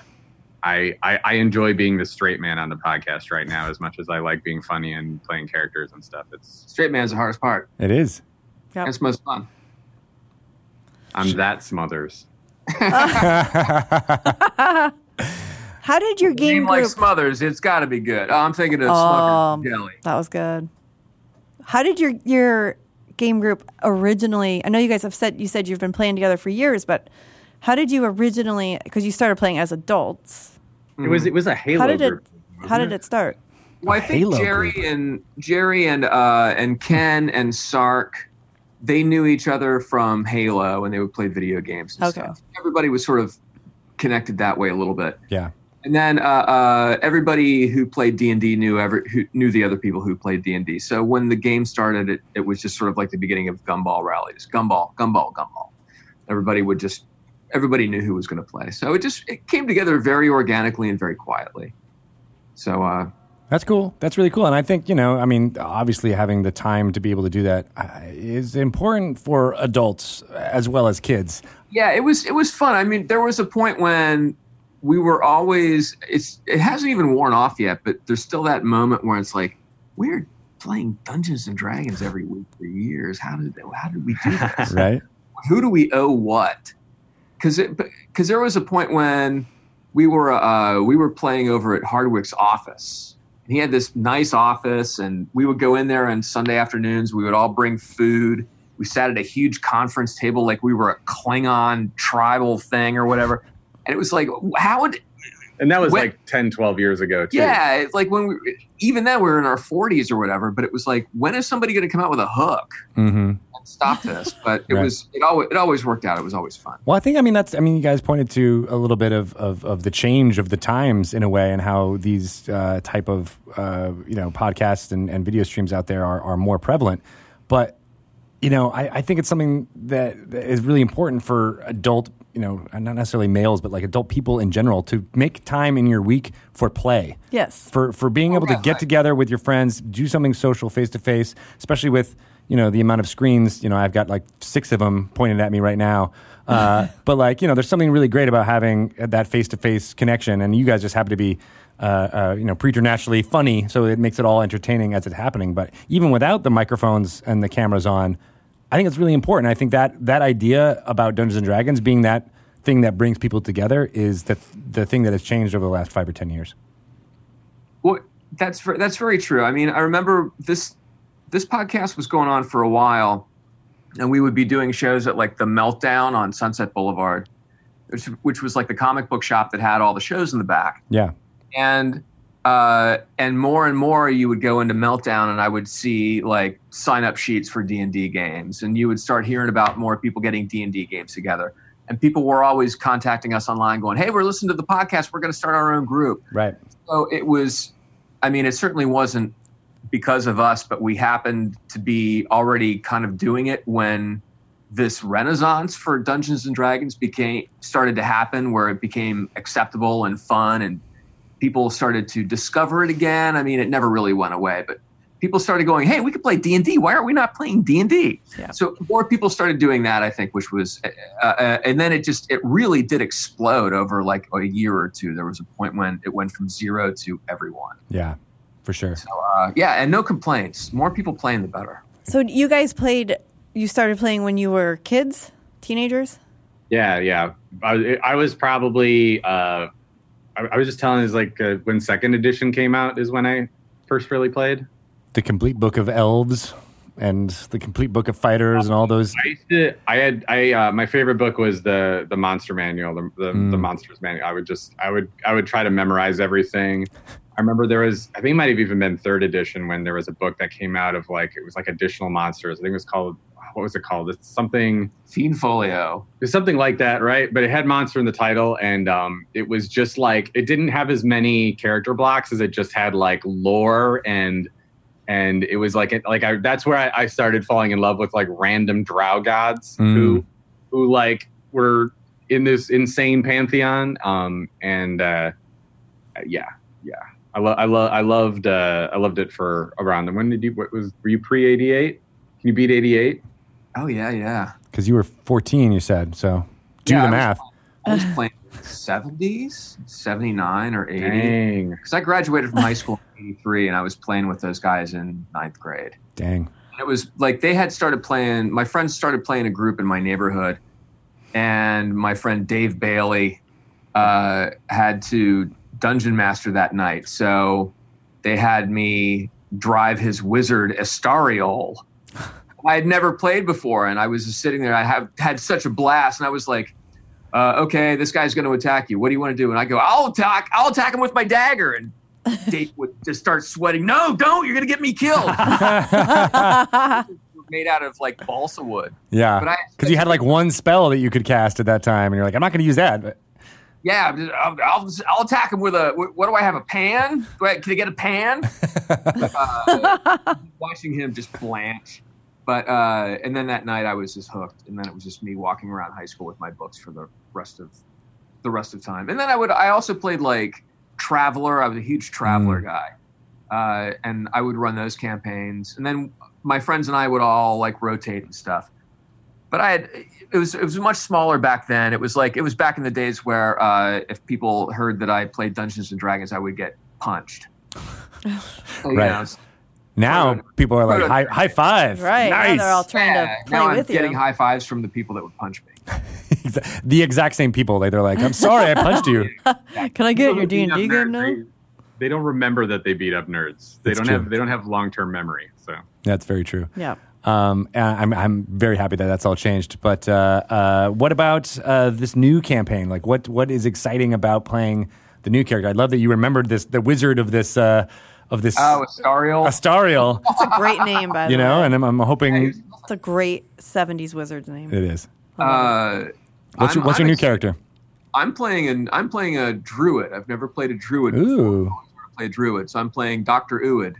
I, I I enjoy being the straight man on the podcast right now as much as I like being funny and playing characters and stuff. It's straight man's the hardest part. It is. Yep. That's most fun. I'm that Smothers. Uh. How did your game, game group... like Smothers, it's got to be good. Oh, I'm thinking of um, Smucker Jelly. That was good. How did your your game group originally... I know you guys have said... You said you've been playing together for years, but how did you originally... Because you started playing as adults. Mm-hmm. It was it was a Halo how did group. It, how did it start? Well, I think Halo Jerry group. and Jerry and uh, and Ken and Sark, they knew each other from Halo, and they would play video games and okay. stuff. Everybody was sort of connected that way a little bit. Yeah. And then uh, uh, everybody who played D and D knew every, who knew the other people who played D and D. So when the game started, it, it was just sort of like the beginning of Gumball Rally. Just Gumball, Gumball, Gumball. Everybody would just everybody knew who was going to play. So it just it came together very organically and very quietly. So uh, that's cool. That's really cool. And I think, you know, I mean, obviously having the time to be able to do that is important for adults as well as kids. Yeah, it was it was fun. I mean, there was a point when. We were always, it's, it hasn't even worn off yet, but there's still that moment where it's like, we're playing Dungeons and Dragons every week for years. How did how did we do this? Right? Who do we owe what? Because because there was a point when we were uh, we were playing over at Hardwick's office. And he had this nice office, and we would go in there on Sunday afternoons. We would all bring food. We sat at a huge conference table like we were a Klingon tribal thing or whatever. And it was like, how would... And that was when, like ten, twelve years ago, too. Yeah, it's like when we... Even then, we were in our forties or whatever, but it was like, when is somebody going to come out with a hook mm-hmm. and stop this? But it right. was... It always, it always worked out. It was always fun. Well, I think, I mean, that's... I mean, you guys pointed to a little bit of, of, of the change of the times, in a way, and how these uh, type of, uh, you know, podcasts and, and video streams out there are, are more prevalent. But, you know, I, I think it's something that, that is really important for adult you know, not necessarily males, but like adult people in general, to make time in your week for play. Yes. For for being able oh, yeah, to get I, together with your friends, do something social face-to-face, especially with, you know, the amount of screens. You know, I've got like six of them pointed at me right now. Uh, but like, you know, there's something really great about having that face-to-face connection. And you guys just happen to be, uh, uh, you know, preternaturally funny. So it makes it all entertaining as it's happening. But even without the microphones and the cameras on, I think it's really important. I think that that idea about Dungeons and Dragons being that thing that brings people together is the the thing that has changed over the last five or ten years. Well, that's that's very true. I mean, I remember this this podcast was going on for a while, and we would be doing shows at like the Meltdown on Sunset Boulevard, which, which was like the comic book shop that had all the shows in the back. Yeah, and. Uh, and more and more you would go into Meltdown, and I would see like sign-up sheets for D and D games, and you would start hearing about more people getting D and D games together. And people were always contacting us online going, hey, we're listening to the podcast. We're going to start our own group. Right. So it was, I mean, it certainly wasn't because of us, but we happened to be already kind of doing it when this renaissance for Dungeons and Dragons became started to happen, where it became acceptable and fun, and people started to discover it again. I mean, it never really went away, but people started going, hey, we could play D and D. Why aren't we not playing D and D? Yeah. So more people started doing that, I think, which was, uh, uh, and then it just, it really did explode over like a year or two. There was a point when it went from zero to everyone. Yeah, for sure. So, uh, yeah, and no complaints. More people playing, the better. So you guys played, you started playing when you were kids, teenagers? Yeah, yeah. I, I was probably... Uh, I was just telling is like uh, when second edition came out is when I first really played. The complete book of elves and the complete book of fighters and all those. I, used to, I had I uh, my favorite book was the the monster manual, the the, mm. the monsters manual. I would just I would I would try to memorize everything. I remember there was, I think it might have even been third edition when there was a book that came out of like, it was like additional monsters. I think it was called, what was it called? It's something. Fiend Folio. It was something like that, right? But it had monster in the title, and um, it was just like, it didn't have as many character blocks as it just had like lore, and and it was like, like I, that's where I, I started falling in love with like random drow gods mm. who who like were in this insane pantheon. Um, and uh, yeah, yeah. I love, I love, I loved, uh, I loved it for around. When did you? What was? Were you pre eighty-eight? Can you beat eighty-eight? Oh yeah, yeah. Because you were fourteen, you said. So do yeah, the I math. Was, I was playing seventies, seventy-nine, or eighty. Dang. Because I graduated from high school in eighty-three, and I was playing with those guys in ninth grade. Dang. And it was like they had started playing. My friends started playing a group in my neighborhood, and my friend Dave Bailey uh, had to dungeon master that night, so they had me drive his wizard Astariol. I had never played before, and I was just sitting there. I have had such a blast, and I was like, uh, okay, this guy's going to attack you, what do you want to do? And I go, I'll attack I'll attack him with my dagger, and Dave would just start sweating. No, don't, you're going to get me killed. Made out of like balsa wood. Yeah, because you had like one spell that you could cast at that time, and you're like, I'm not going to use that, but yeah, I'll, I'll, I'll attack him with a, what do I have, a pan? Do I, can I get a pan? uh, watching him just blanch. But, uh, and then that night I was just hooked. And then it was just me walking around high school with my books for the rest of the rest of time. And then I would, I also played like Traveler. I was a huge Traveler mm. guy. Uh, and I would run those campaigns. And then my friends and I would all like rotate and stuff. But I had, it was it was much smaller back then. It was like it was back in the days where uh, if people heard that I played Dungeons and Dragons, I would get punched. So, right know, now people are like high, high five, right? Nice. Now they're all trying yeah. to play now with I'm you. Getting high fives from the people that would punch me. The exact same people. They're like, "I'm sorry, I punched you." Can I get your D and D game now? They don't remember that they beat up nerds. They That's don't true. have they don't have long term memory. So that's very true. Yeah. Um, I'm I'm very happy that that's all changed. But uh, uh, what about uh, this new campaign? Like, what what is exciting about playing the new character? I love that you remembered this, the wizard of this uh, of this. Oh, Astariol. Astariol. That's a great name, by the way. You know, way. and I'm, I'm hoping it's yeah, a great seventies wizard's name. It is. Uh, what's your, what's your new ex- character? I'm playing an I'm playing a druid. I've never played a druid. Ooh. Before. I've never played a druid, so I'm playing Doctor Uid.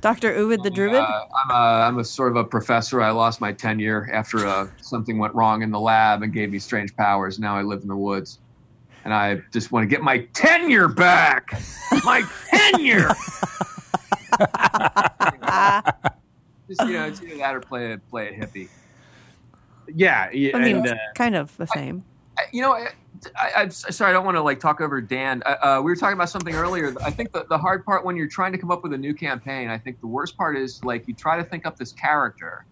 Doctor Uvid the Druid? Uh, I'm, a, I'm a sort of a professor. I lost my tenure after a, something went wrong in the lab and gave me strange powers. Now I live in the woods. And I just want to get my tenure back! My tenure! Just, you know, it's either that or play a, play a hippie. Yeah. yeah I mean, and, it's uh, kind of the same. I, I, you know, I, I, I'm sorry, I don't want to like talk over Dan. Uh, we were talking about something earlier. I think the, the hard part when you're trying to come up with a new campaign, I think the worst part is like you try to think up this character,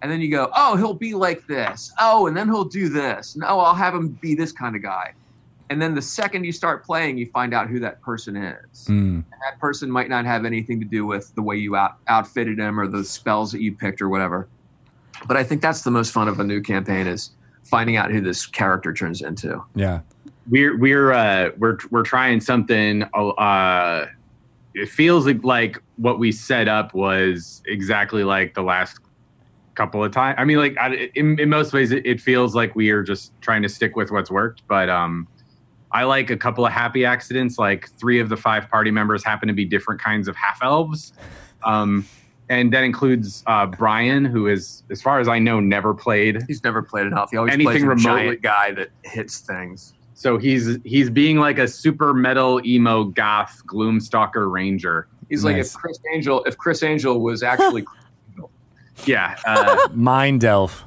and then you go, oh, he'll be like this. Oh, and then he'll do this. No, I'll have him be this kind of guy. And then the second you start playing, you find out who that person is. Mm. And that person might not have anything to do with the way you out, outfitted him or the spells that you picked or whatever. But I think that's the most fun of a new campaign is finding out who this character turns into. Yeah, we're we're uh, we're we're trying something. Uh, it feels like, like what we set up was exactly like the last couple of times. I mean, like I, in, in most ways, it, it feels like we are just trying to stick with what's worked. But um, I like a couple of happy accidents. Like three of the five party members happen to be different kinds of half elves. Um, And that includes uh, Brian, who is, as far as I know, never played. He's never played an elf. He always anything plays a giant guy that hits things. So he's he's being like a super metal emo goth gloomstalker ranger. He's nice. Like if Criss Angel, if Criss Angel was actually, yeah, uh, mind elf.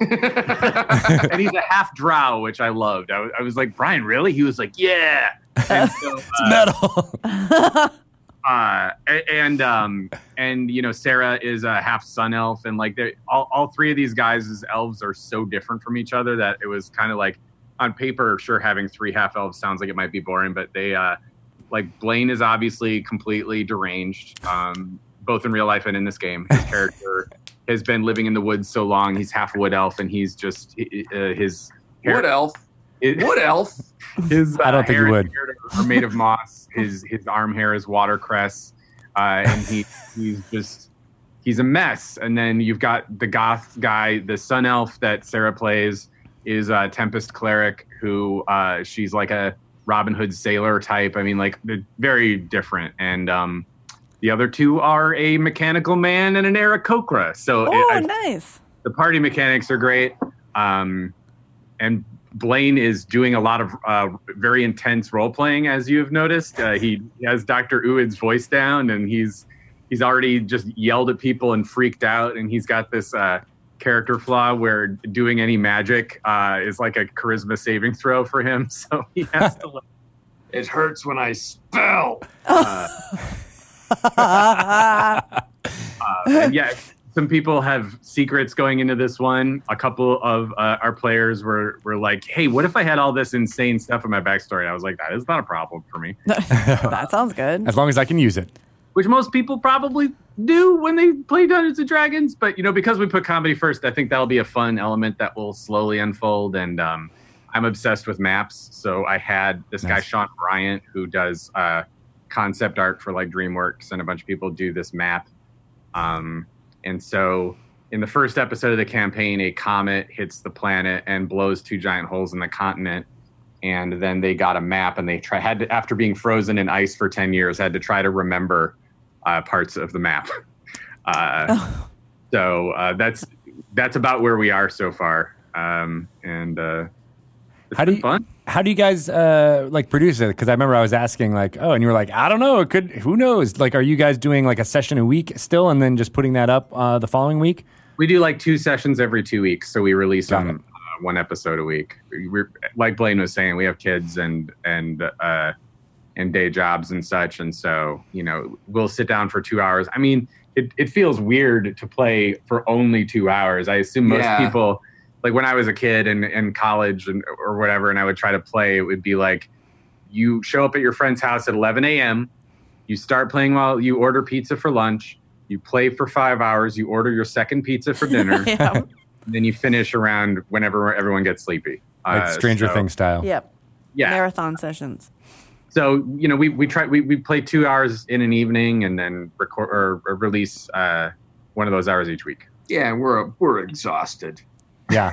And he's a half drow, which I loved. I, I was like, Brian, really? He was like, yeah, and so, uh, it's metal. Uh, and, um, and, you know, Sarah is a half sun elf, and like all, all three of these guys' elves are so different from each other that it was kind of like on paper, sure, having three half elves sounds like it might be boring, but they, uh, like Blaine is obviously completely deranged, um, both in real life and in this game. His character has been living in the woods so long. He's half wood elf, and he's just, uh, his wood elf. It, wood elf. His uh, I don't think hair he would. Are made of moss. His his arm hair is watercress, uh, and he he's just he's a mess. And then you've got the goth guy, the sun elf that Sarah plays is uh, Tempest Cleric, who uh, she's like a Robin Hood sailor type. I mean, like they're very different. And um, the other two are a mechanical man and an Aarakocra. So oh, it, I, nice. The party mechanics are great, um, and Blaine is doing a lot of uh, very intense role-playing, as you've noticed. Uh, he has Doctor Uid's voice down, and he's he's already just yelled at people and freaked out, and he's got this uh, character flaw where doing any magic uh, is like a charisma saving throw for him, so he has to look. It hurts when I spell! Uh, uh, and yeah, some people have secrets going into this one. A couple of uh, our players were were like, hey, what if I had all this insane stuff in my backstory? And I was like, that is not a problem for me. That sounds good. As long as I can use it. Which most people probably do when they play Dungeons and Dragons. But, you know, because we put comedy first, I think that'll be a fun element that will slowly unfold. And um, I'm obsessed with maps. So I had this nice guy, Sean Bryant, who does uh, concept art for, like, DreamWorks. And a bunch of people do this map. Um And so in the first episode of the campaign, a comet hits the planet and blows two giant holes in the continent. And then they got a map and they try, had to, after being frozen in ice for ten years, had to try to remember uh, parts of the map. Uh, oh. So uh, that's that's about where we are so far. Um, and uh, it's how been do you, fun. How do you guys uh, like produce it? Because I remember I was asking like, oh, and you were like, I don't know. It could, who knows? Like, are you guys doing like a session a week still and then just putting that up uh, the following week? We do like two sessions every two weeks. So we release on, uh, one episode a week. We're, like Blaine was saying, we have kids and, and, uh, and day jobs and such. And so, you know, we'll sit down for two hours. I mean, it, it feels weird to play for only two hours. I assume most yeah. people... Like when I was a kid and in college and or whatever, and I would try to play, it would be like you show up at your friend's house at eleven a.m., you start playing while you order pizza for lunch, you play for five hours, you order your second pizza for dinner, yeah. and then you finish around whenever everyone gets sleepy. Like uh, Stranger so, Things style. Yep. Yeah. Marathon sessions. So, you know, we, we try we, we play two hours in an evening and then record or, or release uh, one of those hours each week. Yeah, we're we're exhausted. Yeah,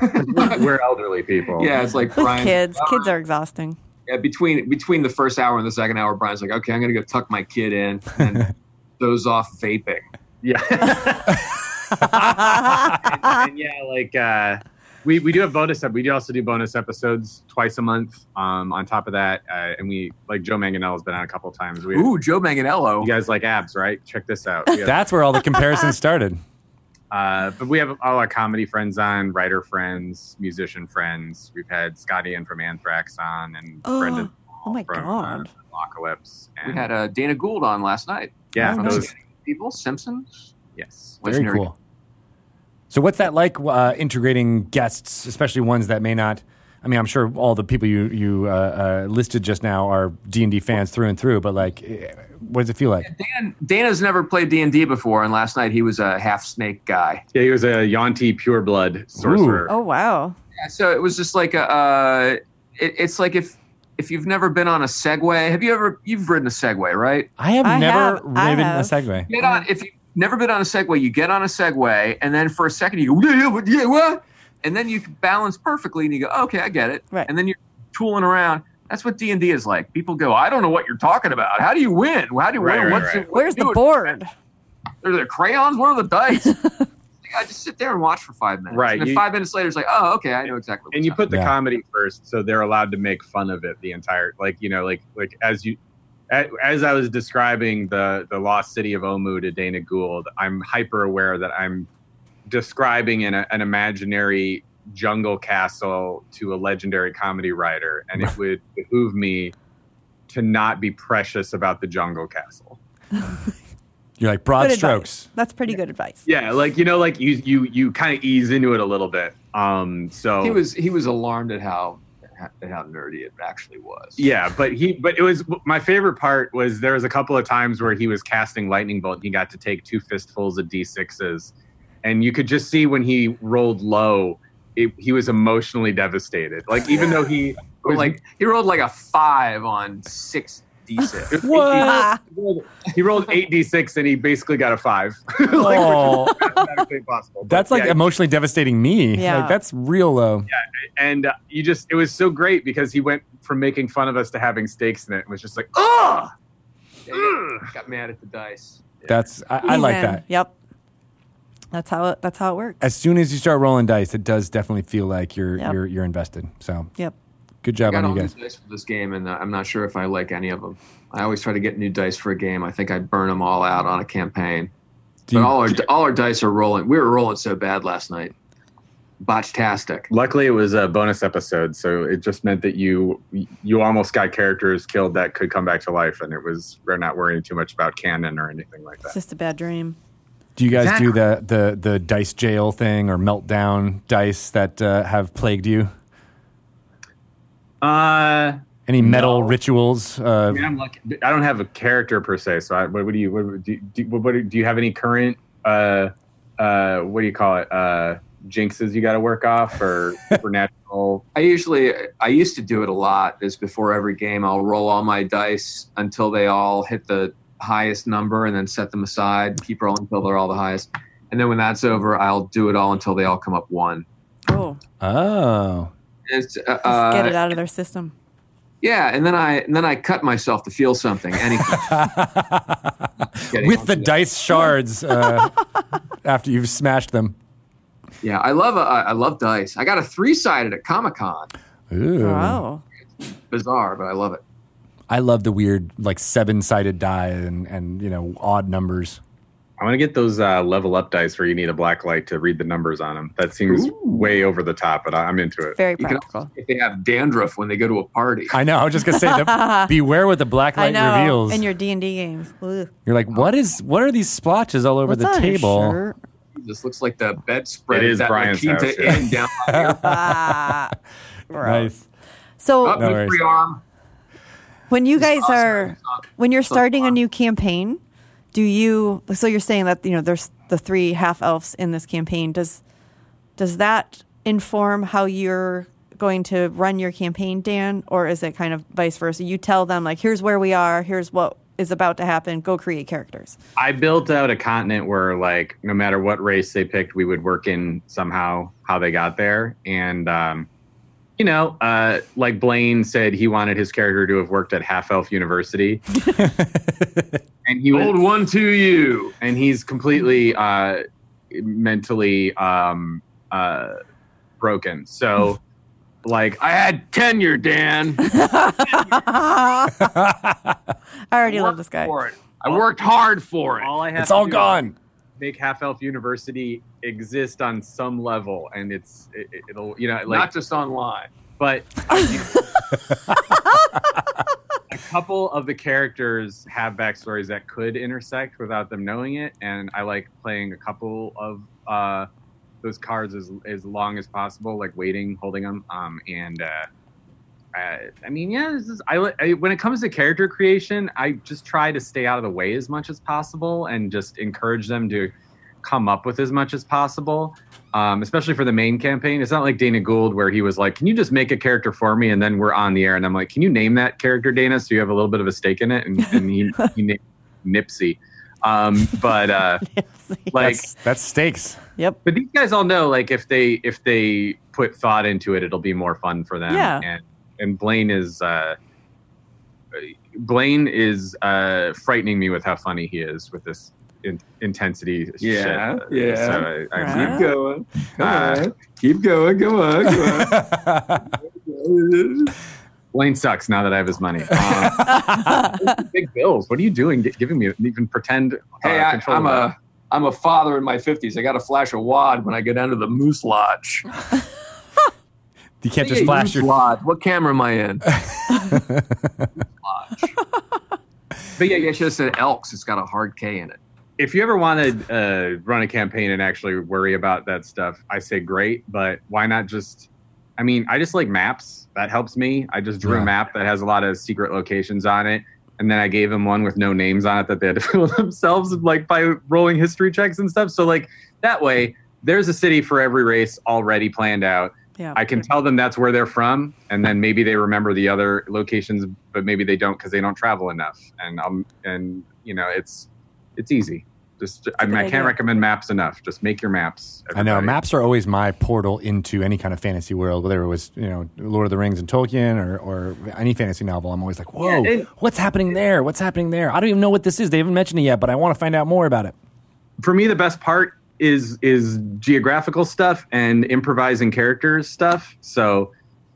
we're elderly people. Yeah, it's like Brian. Kids, uh, kids are exhausting. Yeah, between between the first hour and the second hour, Brian's like, okay, I'm gonna go tuck my kid in and doze off vaping. Yeah, and, and yeah, like uh, we we do have bonus. We also do bonus episodes twice a month. Um, on top of that, uh, and we like Joe Manganiello's been on a couple times. We, Ooh, Joe Manganiello. You guys like abs, right? Check this out. Have, That's where all the comparisons started. Uh, but we have all our comedy friends on, writer friends, musician friends. We've had Scotty in from Anthrax on, and oh, Brendan oh my from God. Uh, Apocalypse. And we had uh, Dana Gould on last night. Yeah, oh, from those people, Simpsons. Yes, very legendary. Cool. So, what's that like uh, integrating guests, especially ones that may not? I mean, I'm sure all the people you you uh, uh, listed just now are D and D fans through and through. But like, what does it feel like? Yeah, Dan, Dana's never played D and D before, and last night he was a half snake guy. Yeah, he was a Yonti pureblood sorcerer. Ooh. Oh wow! Yeah, so it was just like a. Uh, it, it's like if if you've never been on a Segway, have you ever? You've ridden a Segway, right? I have I never have, ridden have. a Segway. Get on if you've never been on a Segway. You get on a Segway, and then for a second you go, yeah, what? And then you balance perfectly, and you go, oh, okay, I get it. Right. And then you're tooling around. That's what D and D is like. People go, I don't know what you're talking about. How do you win? How do you right, win? Right, What's right. It, what Where's do the board? There's the crayons. Where are the dice? I just sit there and watch for five minutes. Right. And then you, five minutes later, it's like, oh, okay, I know exactly. What's and you happening. Put the yeah. comedy first, so they're allowed to make fun of it the entire. Like you know, like like as you, as I was describing the the lost city of Omu to Dana Gould, I'm hyper aware that I'm. describing an, an imaginary jungle castle to a legendary comedy writer, and it would behoove me to not be precious about the jungle castle. You're like broad good strokes. Advice. That's pretty yeah. good advice. Yeah, like you know, like you you you kind of ease into it a little bit. Um, so he was he was alarmed at how at how nerdy it actually was. Yeah, but he but it was my favorite part was there was a couple of times where he was casting lightning bolt. And he got to take two fistfuls of D sixes. And you could just see when he rolled low, it, he was emotionally devastated. Like, even though he like he rolled like a five on six d six. What? He rolled eight d six and he basically got a five. Like, oh. Which is actually impossible. But that's like yeah, emotionally devastating me. Yeah. Like, that's real low. Yeah, and uh, you just it was so great because he went from making fun of us to having stakes in it. It was just like, oh! Yeah, got, got mad at the dice. Yeah. That's I, I like that. Yep. That's how it, that's how it works. As soon as you start rolling dice, it does definitely feel like you're yep. you're you're invested. So yep, good job I got on all you guys. These dice for this game, and uh, I'm not sure if I like any of them. I always try to get new dice for a game. I think I burn them all out on a campaign. Do but you, all our all our dice are rolling. We were rolling so bad last night, botchtastic. Luckily, it was a bonus episode, so it just meant that you you almost got characters killed that could come back to life, and it was we're not worrying too much about canon or anything like that. It's just a bad dream. Do you guys exactly. do the, the, the dice jail thing or meltdown dice that uh, have plagued you? Uh, Any metal no. rituals? Uh, I, mean, I'm lucky. I don't have a character per se, so I, what, what do you? What, do, do, what, what do you have any current? Uh, uh, what do you call it? Uh, jinxes you got to work off or supernatural? I usually I used to do it a lot. Is before every game, I'll roll all my dice until they all hit the highest number and then set them aside, keep rolling until they're all the highest, and then when that's over I'll do it all until they all come up one. Oh oh it's, uh, just get it out of their system. Yeah, and then I and then I cut myself to feel something, anything. With the dice shards uh, after you've smashed them. Yeah, I love uh, I love dice. I got a three-sided at Comic-Con. Ooh. Wow. It's bizarre, but I love it. I love the weird, like, seven-sided die and, and you know, odd numbers. I want to get those uh, level-up dice where you need a black light to read the numbers on them. That seems Ooh. way over the top, but I'm into it. It's very you practical. Can also, if they have dandruff when they go to a party. I know. I was just going to say, the, beware with the black light I know, reveals. In your D and D games. Ugh. You're like, what is? What are these splotches all over What's the table? This looks like the bedspread. It is that Brian's house. Yeah. Down here. Ah, nice. So, oh, no free arm. When you guys are, when you're starting a new campaign, do you? So you're saying that you know there's the three half elves in this campaign. Does does that inform how you're going to run your campaign, Dan, or is it kind of vice versa? You tell them like, here's where we are, here's what is about to happen. Go create characters. I built out a continent where like no matter what race they picked, we would work in somehow how they got there, and. Um, You know, uh, like Blaine said, he wanted his character to have worked at Half Elf University, and he old one to you, and he's completely uh, mentally um, uh, broken. So, like, I had tenure, Dan. tenure. I already I love this guy. For it. I worked hard for it. All I have it's to all do gone. Is- make Half Elf University exist on some level, and it's it, it'll you know like, not just online, but a couple of the characters have backstories that could intersect without them knowing it, and I like playing a couple of uh, those cards as as long as possible, like waiting, holding them, um, and uh, I, I mean, yeah, this is, I, I when it comes to character creation, I just try to stay out of the way as much as possible and just encourage them to come up with as much as possible, um, especially for the main campaign. It's not like Dana Gould where he was like, can you just make a character for me? And then we're on the air. And I'm like, can you name that character, Dana? So you have a little bit of a stake in it. And, and he, he named Nipsey. Um, but uh, like that's, that's stakes. Yep. But these guys all know, like if they if they put thought into it, it'll be more fun for them. Yeah. And, And Blaine is uh, Blaine is uh, frightening me with how funny he is with this in- intensity. Yeah, shit. yeah. So I, I right. keep going. Come uh, on. Keep going. Come on. Come on. Blaine sucks now that I have his money. Um, big bills. What are you doing? Get, giving me even pretend. Hey, uh, I, I'm a I'm a father in my fifties. I got to flash a wad when I go down to the Moose Lodge. You can't just flash your... Lodge. What camera am I in? But yeah, I should have said Elks. It's got a hard K in it. If you ever want to uh, run a campaign and actually worry about that stuff, I say great, but why not just... I mean, I just like maps. That helps me. I just drew yeah. a map that has a lot of secret locations on it, and then I gave them one with no names on it that they had to fill themselves like by rolling history checks and stuff. So like that way, there's a city for every race already planned out. Yeah. I can tell them that's where they're from, and then maybe they remember the other locations, but maybe they don't because they don't travel enough. And um, and you know, it's it's easy. Just I mean, I can't recommend maps enough. Just make your maps. Everybody. I know maps are always my portal into any kind of fantasy world, whether it was you know Lord of the Rings and Tolkien or or any fantasy novel. I'm always like, whoa, yeah, it, what's happening there? What's happening there? I don't even know what this is. They haven't mentioned it yet, but I want to find out more about it. For me, the best part is is geographical stuff and improvising characters stuff. So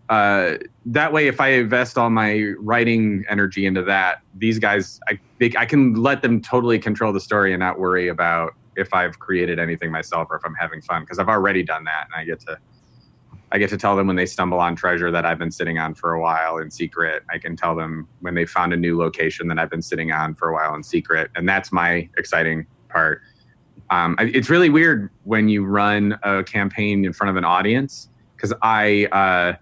uh, that way, if I invest all my writing energy into that, these guys, I they, I can let them totally control the story and not worry about if I've created anything myself or if I'm having fun, because I've already done that, and I get to I get to tell them when they stumble on treasure that I've been sitting on for a while in secret. I can tell them when they found a new location that I've been sitting on for a while in secret, and that's my exciting part. Um, it's really weird when you run a campaign in front of an audience, because I uh,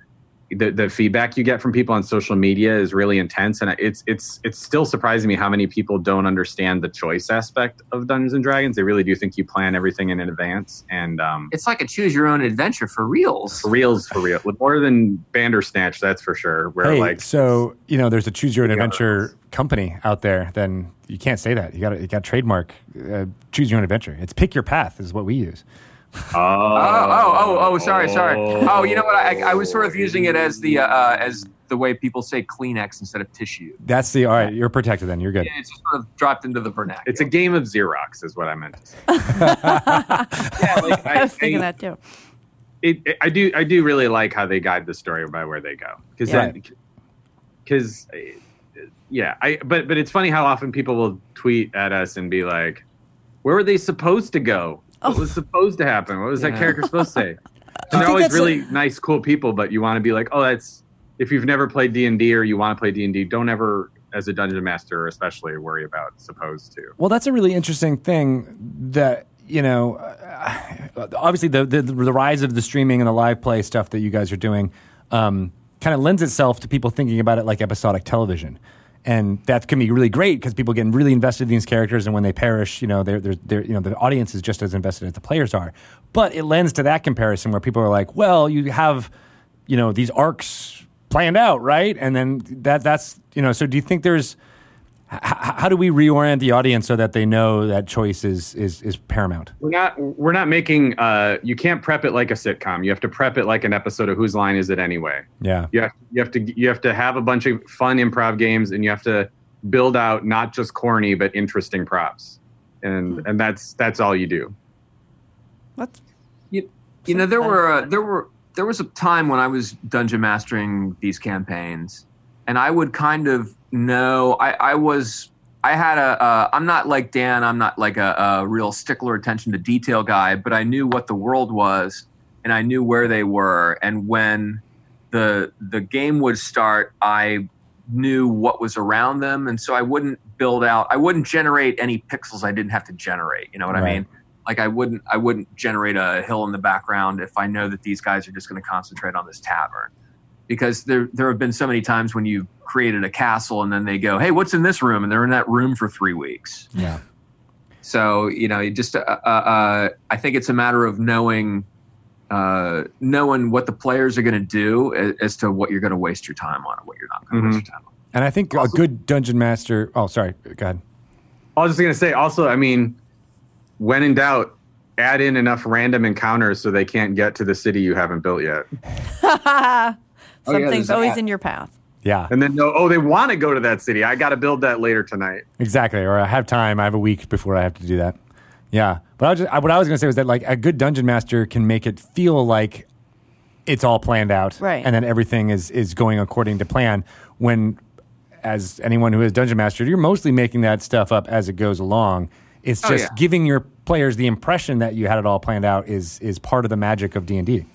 the the feedback you get from people on social media is really intense, and it's it's it's still surprising me how many people don't understand the choice aspect of Dungeons and Dragons. They really do think you plan everything in advance, and um, it's like a choose your own adventure for reals, for reals, for real, with more than Bandersnatch, that's for sure. Where hey, like so you know, there's a choose your own adventure company out there, then you can't say that. You got you got trademark. Uh, choose your own adventure. It's pick your path is what we use. Oh, oh, oh, oh, sorry, sorry. Oh, you know what? I, I was sort of using it as the uh, as the way people say Kleenex instead of tissue. That's the all right. You're protected then. You're good. Yeah, it's just sort of dropped into the vernacular. It's a game of Xerox, is what I meant to say. yeah, like, I, I was thinking I, that too. It, it, I do, I do really like how they guide the story by where they go, because yeah. because. Yeah, I but but it's funny how often people will tweet at us and be like, "Where were they supposed to go? What oh. was supposed to happen? What was yeah. that character supposed to say?" And they're always really a- nice, cool people, but you want to be like, "Oh, that's if you've never played D and D or you want to play D and D, don't ever, as a dungeon master, especially, worry about supposed to." Well, that's a really interesting thing that. You know, uh, obviously the, the the rise of the streaming and the live play stuff that you guys are doing um, kind of lends itself to people thinking about it like episodic television. And that can be really great because people get really invested in these characters, and when they perish, you know, they're, they're, they're, you know, the audience is just as invested as the players are. But it lends to that comparison where people are like, well, you have, you know, these arcs planned out, right? And then that that's, you know, so do you think there's, h- how do we reorient the audience so that they know that choice is is, is paramount? We're not, we're not making, uh, you can't prep it like a sitcom. You have to prep it like an episode of Whose Line Is It Anyway? Yeah. You have, you have to you have to have a bunch of fun improv games, and you have to build out not just corny but interesting props, and and that's that's all you do. What? You, you know there were uh, there were there was a time when I was dungeon mastering these campaigns, and I would kind of. No, I, I was, I had a, uh, I'm not like Dan, I'm not like a, a real stickler attention to detail guy, but I knew what the world was, and I knew where they were. And when the the game would start, I knew what was around them. And so I wouldn't build out, I wouldn't generate any pixels I didn't have to generate. You know what right. I mean? Like I wouldn't, I wouldn't generate a hill in the background if I know that these guys are just going to concentrate on this tavern. Because there there have been so many times when you've created a castle and then they go, hey, what's in this room? And they're in that room for three weeks. Yeah. So, you know, you just uh, uh, I think it's a matter of knowing uh, knowing what the players are going to do as, as to what you're going to waste your time on and what you're not going to mm-hmm. waste your time on. And I think also, a good dungeon master – oh, sorry. Go ahead. I was just going to say also, I mean, when in doubt, add in enough random encounters so they can't get to the city you haven't built yet. Something's oh, yeah, always in your path. Yeah. And then, no, oh, they want to go to that city. I got to build that later tonight. Exactly. Or I have time. I have a week before I have to do that. Yeah. But I was just, I, what I was going to say was that, like, a good dungeon master can make it feel like it's all planned out. Right. And then everything is, is going according to plan when, as anyone who is dungeon master, you're mostly making that stuff up as it goes along. It's just oh, yeah. giving your players the impression that you had it all planned out is is part of the magic of D and D.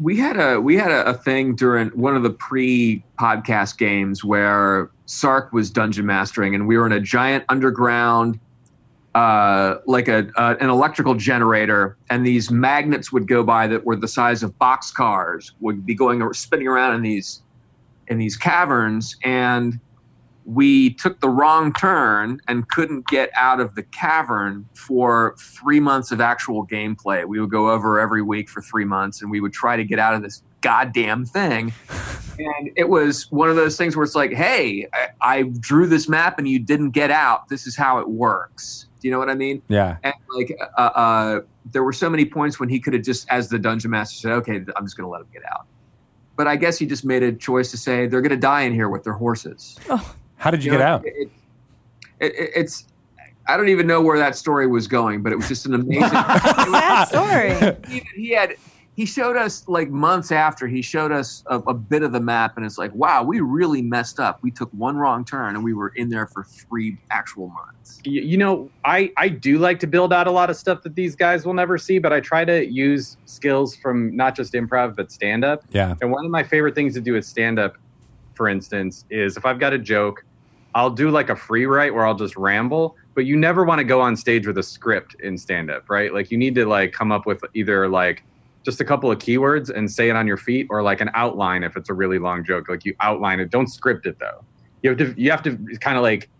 We had a we had a, a thing during one of the pre-podcast games where Sark was dungeon mastering, and we were in a giant underground, uh, like a uh, an electrical generator, and these magnets would go by that were the size of boxcars, would be going or spinning around in these in these caverns, and we took the wrong turn and couldn't get out of the cavern for three months of actual gameplay. We would go over every week for three months, and we would try to get out of this goddamn thing. And it was one of those things where it's like, hey, I, I drew this map and you didn't get out. This is how it works. Do you know what I mean? Yeah. And like, uh, uh, there were so many points when he could have just, as the dungeon master said, okay, I'm just going to let him get out. But I guess he just made a choice to say they're going to die in here with their horses. Oh. How did you, you know, get out? It, it, it, it's, I don't even know where that story was going, but it was just an amazing sad story. He, he had, he showed us like months after he showed us a, a bit of the map, and it's like, wow, we really messed up. We took one wrong turn, and we were in there for three actual months. You, you know, I, I do like to build out a lot of stuff that these guys will never see, but I try to use skills from not just improv, but stand-up. Yeah. And one of my favorite things to do with stand-up, for instance, is if I've got a joke, I'll do like a free write where I'll just ramble, but you never want to go on stage with a script in stand-up, right? Like you need to like come up with either like just a couple of keywords and say it on your feet, or like an outline if it's a really long joke. Like you outline it, don't script it though. You have to you have to kind of like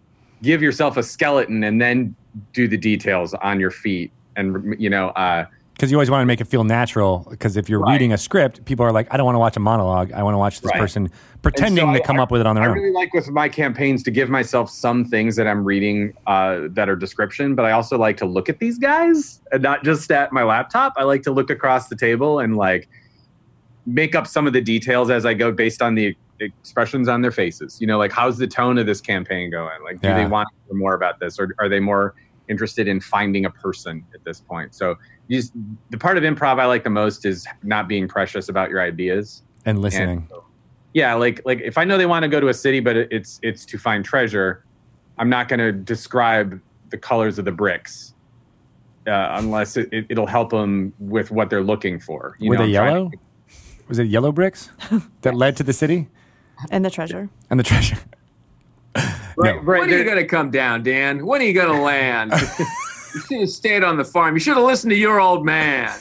give yourself a skeleton and then do the details on your feet, and you know. Uh, Because you always want to make it feel natural. Because if you're right. reading a script, people are like, I don't want to watch a monologue. I want to watch this right. person pretending so to I, come I, up with it on their I own. I really like with my campaigns to give myself some things that I'm reading uh, that are description. But I also like to look at these guys and not just at my laptop. I like to look across the table and like make up some of the details as I go based on the expressions on their faces. You know, like how's the tone of this campaign going? Like, do yeah. they want to hear more about this? Or are they more interested in finding a person at this point? So you just, the part of improv I like the most is not being precious about your ideas and listening. And so, yeah, like like if I know they want to go to a city, but it's it's to find treasure, I'm not going to describe the colors of the bricks uh, unless it, it, it'll help them with what they're looking for. You Were know, they yellow? To... Was it yellow bricks that led to the city? And the treasure. And the treasure. Right, no. right, when are you going to come down, Dan? When are you going to land? You should have stayed on the farm. You should have listened to your old man.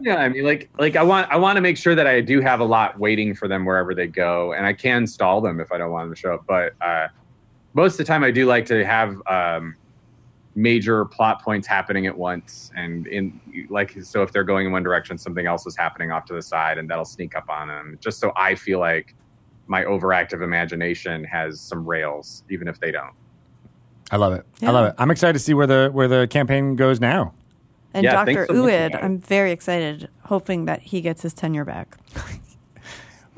Yeah, I mean, like, like I want, I want to make sure that I do have a lot waiting for them wherever they go, and I can stall them if I don't want them to show up. But uh, most of the time, I do like to have um, major plot points happening at once, and in like, so if they're going in one direction, something else is happening off to the side, and that'll sneak up on them, just so I feel like my overactive imagination has some rails, even if they don't. I love it. Yeah. I love it. I'm excited to see where the where the campaign goes now. And yeah, Doctor So Uid, I'm very excited, hoping that he gets his tenure back.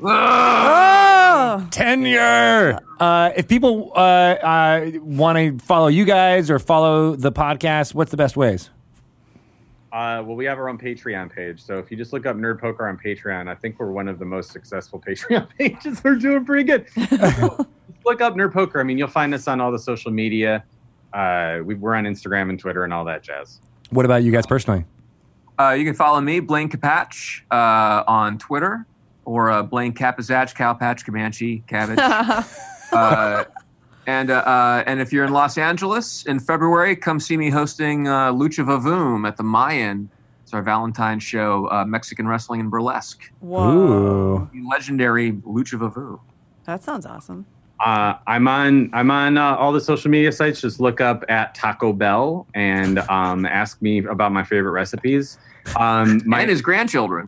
Oh! Tenure! Uh, if people uh, uh, want to follow you guys or follow the podcast, what's the best ways? Uh, well, we have our own Patreon page. So if you just look up Nerd Poker on Patreon, I think we're one of the most successful Patreon pages. We're doing pretty good. So look up Nerd Poker. I mean, you'll find us on all the social media. Uh, we, we're on Instagram and Twitter and all that jazz. What about you guys personally? Uh, you can follow me, Blaine Capatch, uh, on Twitter, or uh, Blaine Capazach, Cowpatch, Comanche, Cabbage. uh, And uh, uh, and if you're in Los Angeles in February, come see me hosting uh, Lucha Vavoom at the Mayan. It's our Valentine's show, uh, Mexican wrestling and burlesque. Whoa! Ooh. Legendary Lucha Vavoom. That sounds awesome. Uh, I'm on I'm on uh, all the social media sites. Just look up at Taco Bell and um, ask me about my favorite recipes. Um, my, and his grandchildren.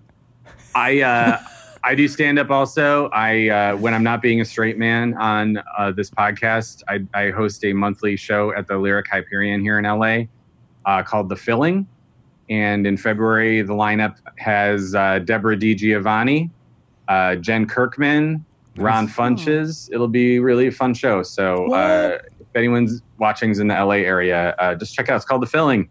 I. Uh, I do stand-up also. I uh, when I'm not being a straight man on uh, this podcast, I, I host a monthly show at the Lyric Hyperion here in L A uh, called The Filling. And in February, the lineup has uh, Deborah DiGiovanni, uh, Jen Kirkman, Ron nice. Funches. It'll be really a fun show. So uh, if anyone's watching's in the L A area, uh, just check it out. It's called The Filling.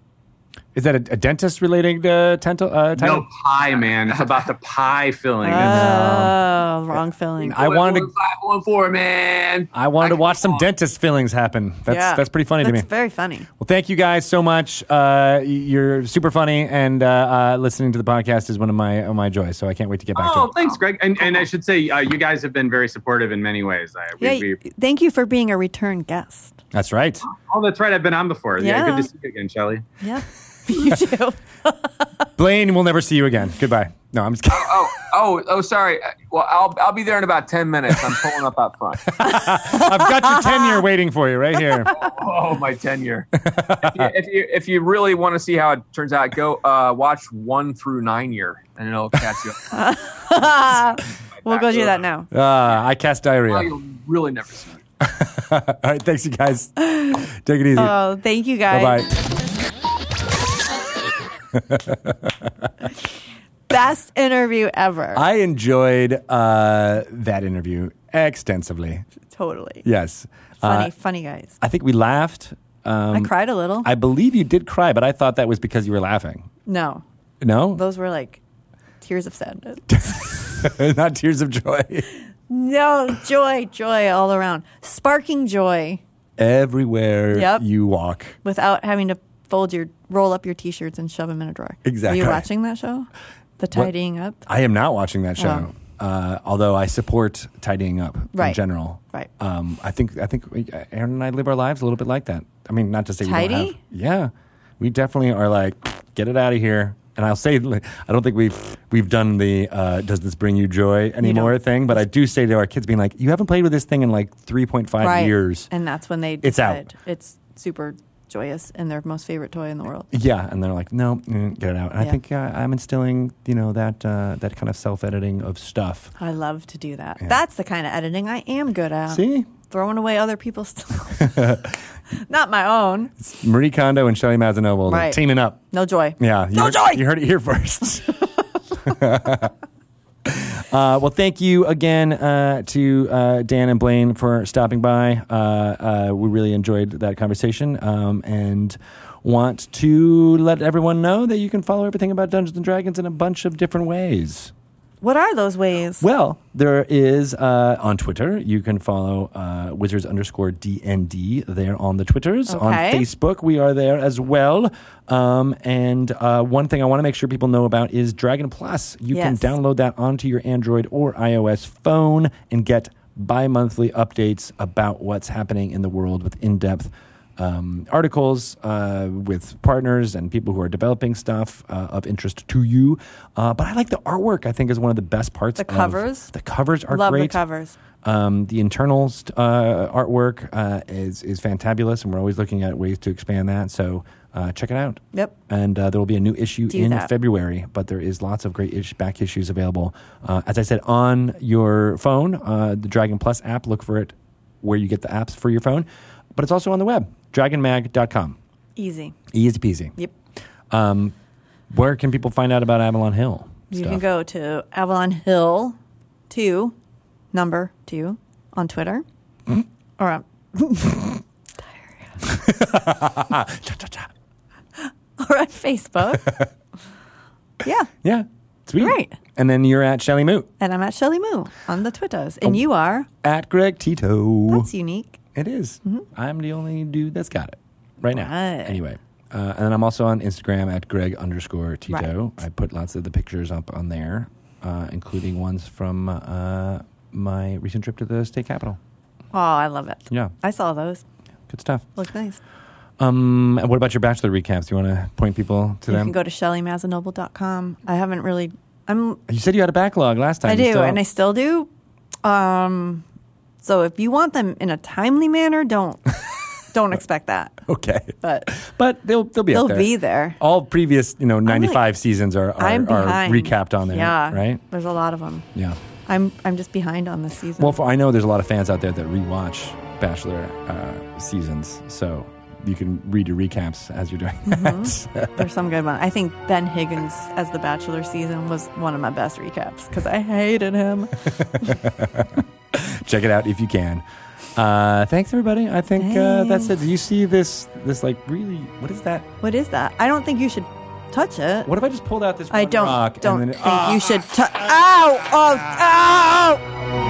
Is that a, a dentist-related uh, title? Uh, no, pie, man. It's about the pie filling. Oh, no. Wrong filling. I wanted to five one four, man. I wanted I to watch some on. dentist fillings happen. That's yeah. that's pretty funny that's to me. That's very funny. Well, thank you guys so much. Uh, you're super funny, and uh, uh, listening to the podcast is one of my uh, my joys. So I can't wait to get back oh, to it. Oh, thanks, Greg. And, and I should say, uh, you guys have been very supportive in many ways. I, we, yeah, we, thank you for being a return guest. That's right. Oh, that's right. I've been on before. Yeah, yeah good to see you again, Shelley. Yeah. You too. Blaine, we'll never see you again. Goodbye. No, I'm just kidding. Oh, oh, oh, sorry. Well, I'll I'll be there in about ten minutes. I'm pulling up out front. I've got your tenure waiting for you right here. Oh, my tenure. If you, if you if you really want to see how it turns out, go uh, watch one through nine year, and it'll catch you up. We'll go do that now. Uh, I cast diarrhea. Well, you'll really never see me. All right, thanks, you guys. Take it easy. Oh, thank you, guys. Bye-bye. Best interview ever. I enjoyed uh, that interview extensively. Totally. Yes. Funny, uh, funny guys. I think we laughed. Um, I cried a little. I believe you did cry, but I thought that was because you were laughing. No. No? Those were like tears of sadness. Not tears of joy. No, joy, joy all around. Sparking joy. Everywhere yep. you walk. Without having to fold your, roll up your T-shirts and shove them in a drawer. Exactly. Are you watching that show? The Tidying what? Up? I am not watching that show, oh. uh, although I support Tidying Up right. in general. Right. Um, I think I think Aaron and I live our lives a little bit like that. I mean, not to say Tidy? We don't have. Yeah. We definitely are like, get it out of here. And I'll say, I don't think we've we've done the uh, does this bring you joy anymore you thing, but I do say to our kids being like, you haven't played with this thing in like three point five right. years. And that's when they decide. It's out. It's super joyous and their most favorite toy in the world. Yeah, and they're like, no, get it out. And yeah. I think uh, I'm instilling, you know, that uh, that kind of self-editing of stuff. I love to do that. Yeah. That's the kind of editing I am good at. See? Throwing away other people's stuff. Not my own. It's Marie Kondo and Shelley Mazenoble right. teaming up. No joy. Yeah. No you, joy. You heard it here first. uh, well, thank you again uh, to uh, Dan and Blaine for stopping by. Uh, uh, we really enjoyed that conversation um, and want to let everyone know that you can follow everything about Dungeons and Dragons in a bunch of different ways. What are those ways? Well, there is uh, on Twitter. You can follow uh, wizards underscore D N D there on the Twitters. Okay. On Facebook, we are there as well. Um, and uh, one thing I want to make sure people know about is Dragon Plus. You yes. can download that onto your Android or iOS phone and get bi-monthly updates about what's happening in the world with in-depth Um, articles uh, with partners and people who are developing stuff uh, of interest to you. Uh, but I like the artwork. I think is one of the best parts. The covers. Of, the covers are Love great. Love the covers. Um, the internals uh, artwork uh, is is fantabulous, and we're always looking at ways to expand that. So uh, check it out. Yep. And uh, there will be a new issue Do in that. February, but there is lots of great ish- back issues available. Uh, as I said, on your phone, uh, the Dragon Plus app. Look for it where you get the apps for your phone. But it's also on the web, dragon mag dot com. Easy. Easy peasy. Yep. Um, where can people find out about Avalon Hill? You stuff? Can go to Avalon Hill two, number two, on Twitter. Mm-hmm. Or on... or on Facebook. Yeah. Yeah. Sweet. Right. And then you're at Shelly Moo. And I'm at Shelly Moo on the Twitters. And oh, you are... At Greg Tito. That's unique. It is. Mm-hmm. I'm the only dude that's got it right now. Right. Anyway, uh, and then I'm also on Instagram at Greg underscore Tito. Right. I put lots of the pictures up on there, uh, including ones from uh, my recent trip to the state capitol. Oh, I love it. Yeah. I saw those. Good stuff. Looks nice. Um, and what about your Bachelor recaps? You want to point people to you them? You can go to shelley mazenoble dot com. I haven't really... I'm. You said you had a backlog last time. I you do, still... and I still do. Um... So if you want them in a timely manner, don't don't expect that. Okay, but but they'll they'll be they'll up there. be there. All previous you know ninety-five like, seasons are are, are recapped on there. Yeah, right. There's a lot of them. Yeah, I'm I'm just behind on this season. Well, for, I know there's a lot of fans out there that rewatch Bachelor uh, seasons, so you can read your recaps as you're doing that. Mm-hmm. There's some good ones. I think Ben Higgins as the Bachelor season was one of my best recaps because I hated him. Check it out if you can. Uh, thanks, everybody. I think uh, that's it. Do you see this, This like, really, what is that? What is that? I don't think you should touch it. What if I just pulled out this one rock? I don't, don't and then it, think oh, you should touch. Ow! Oh! Ow!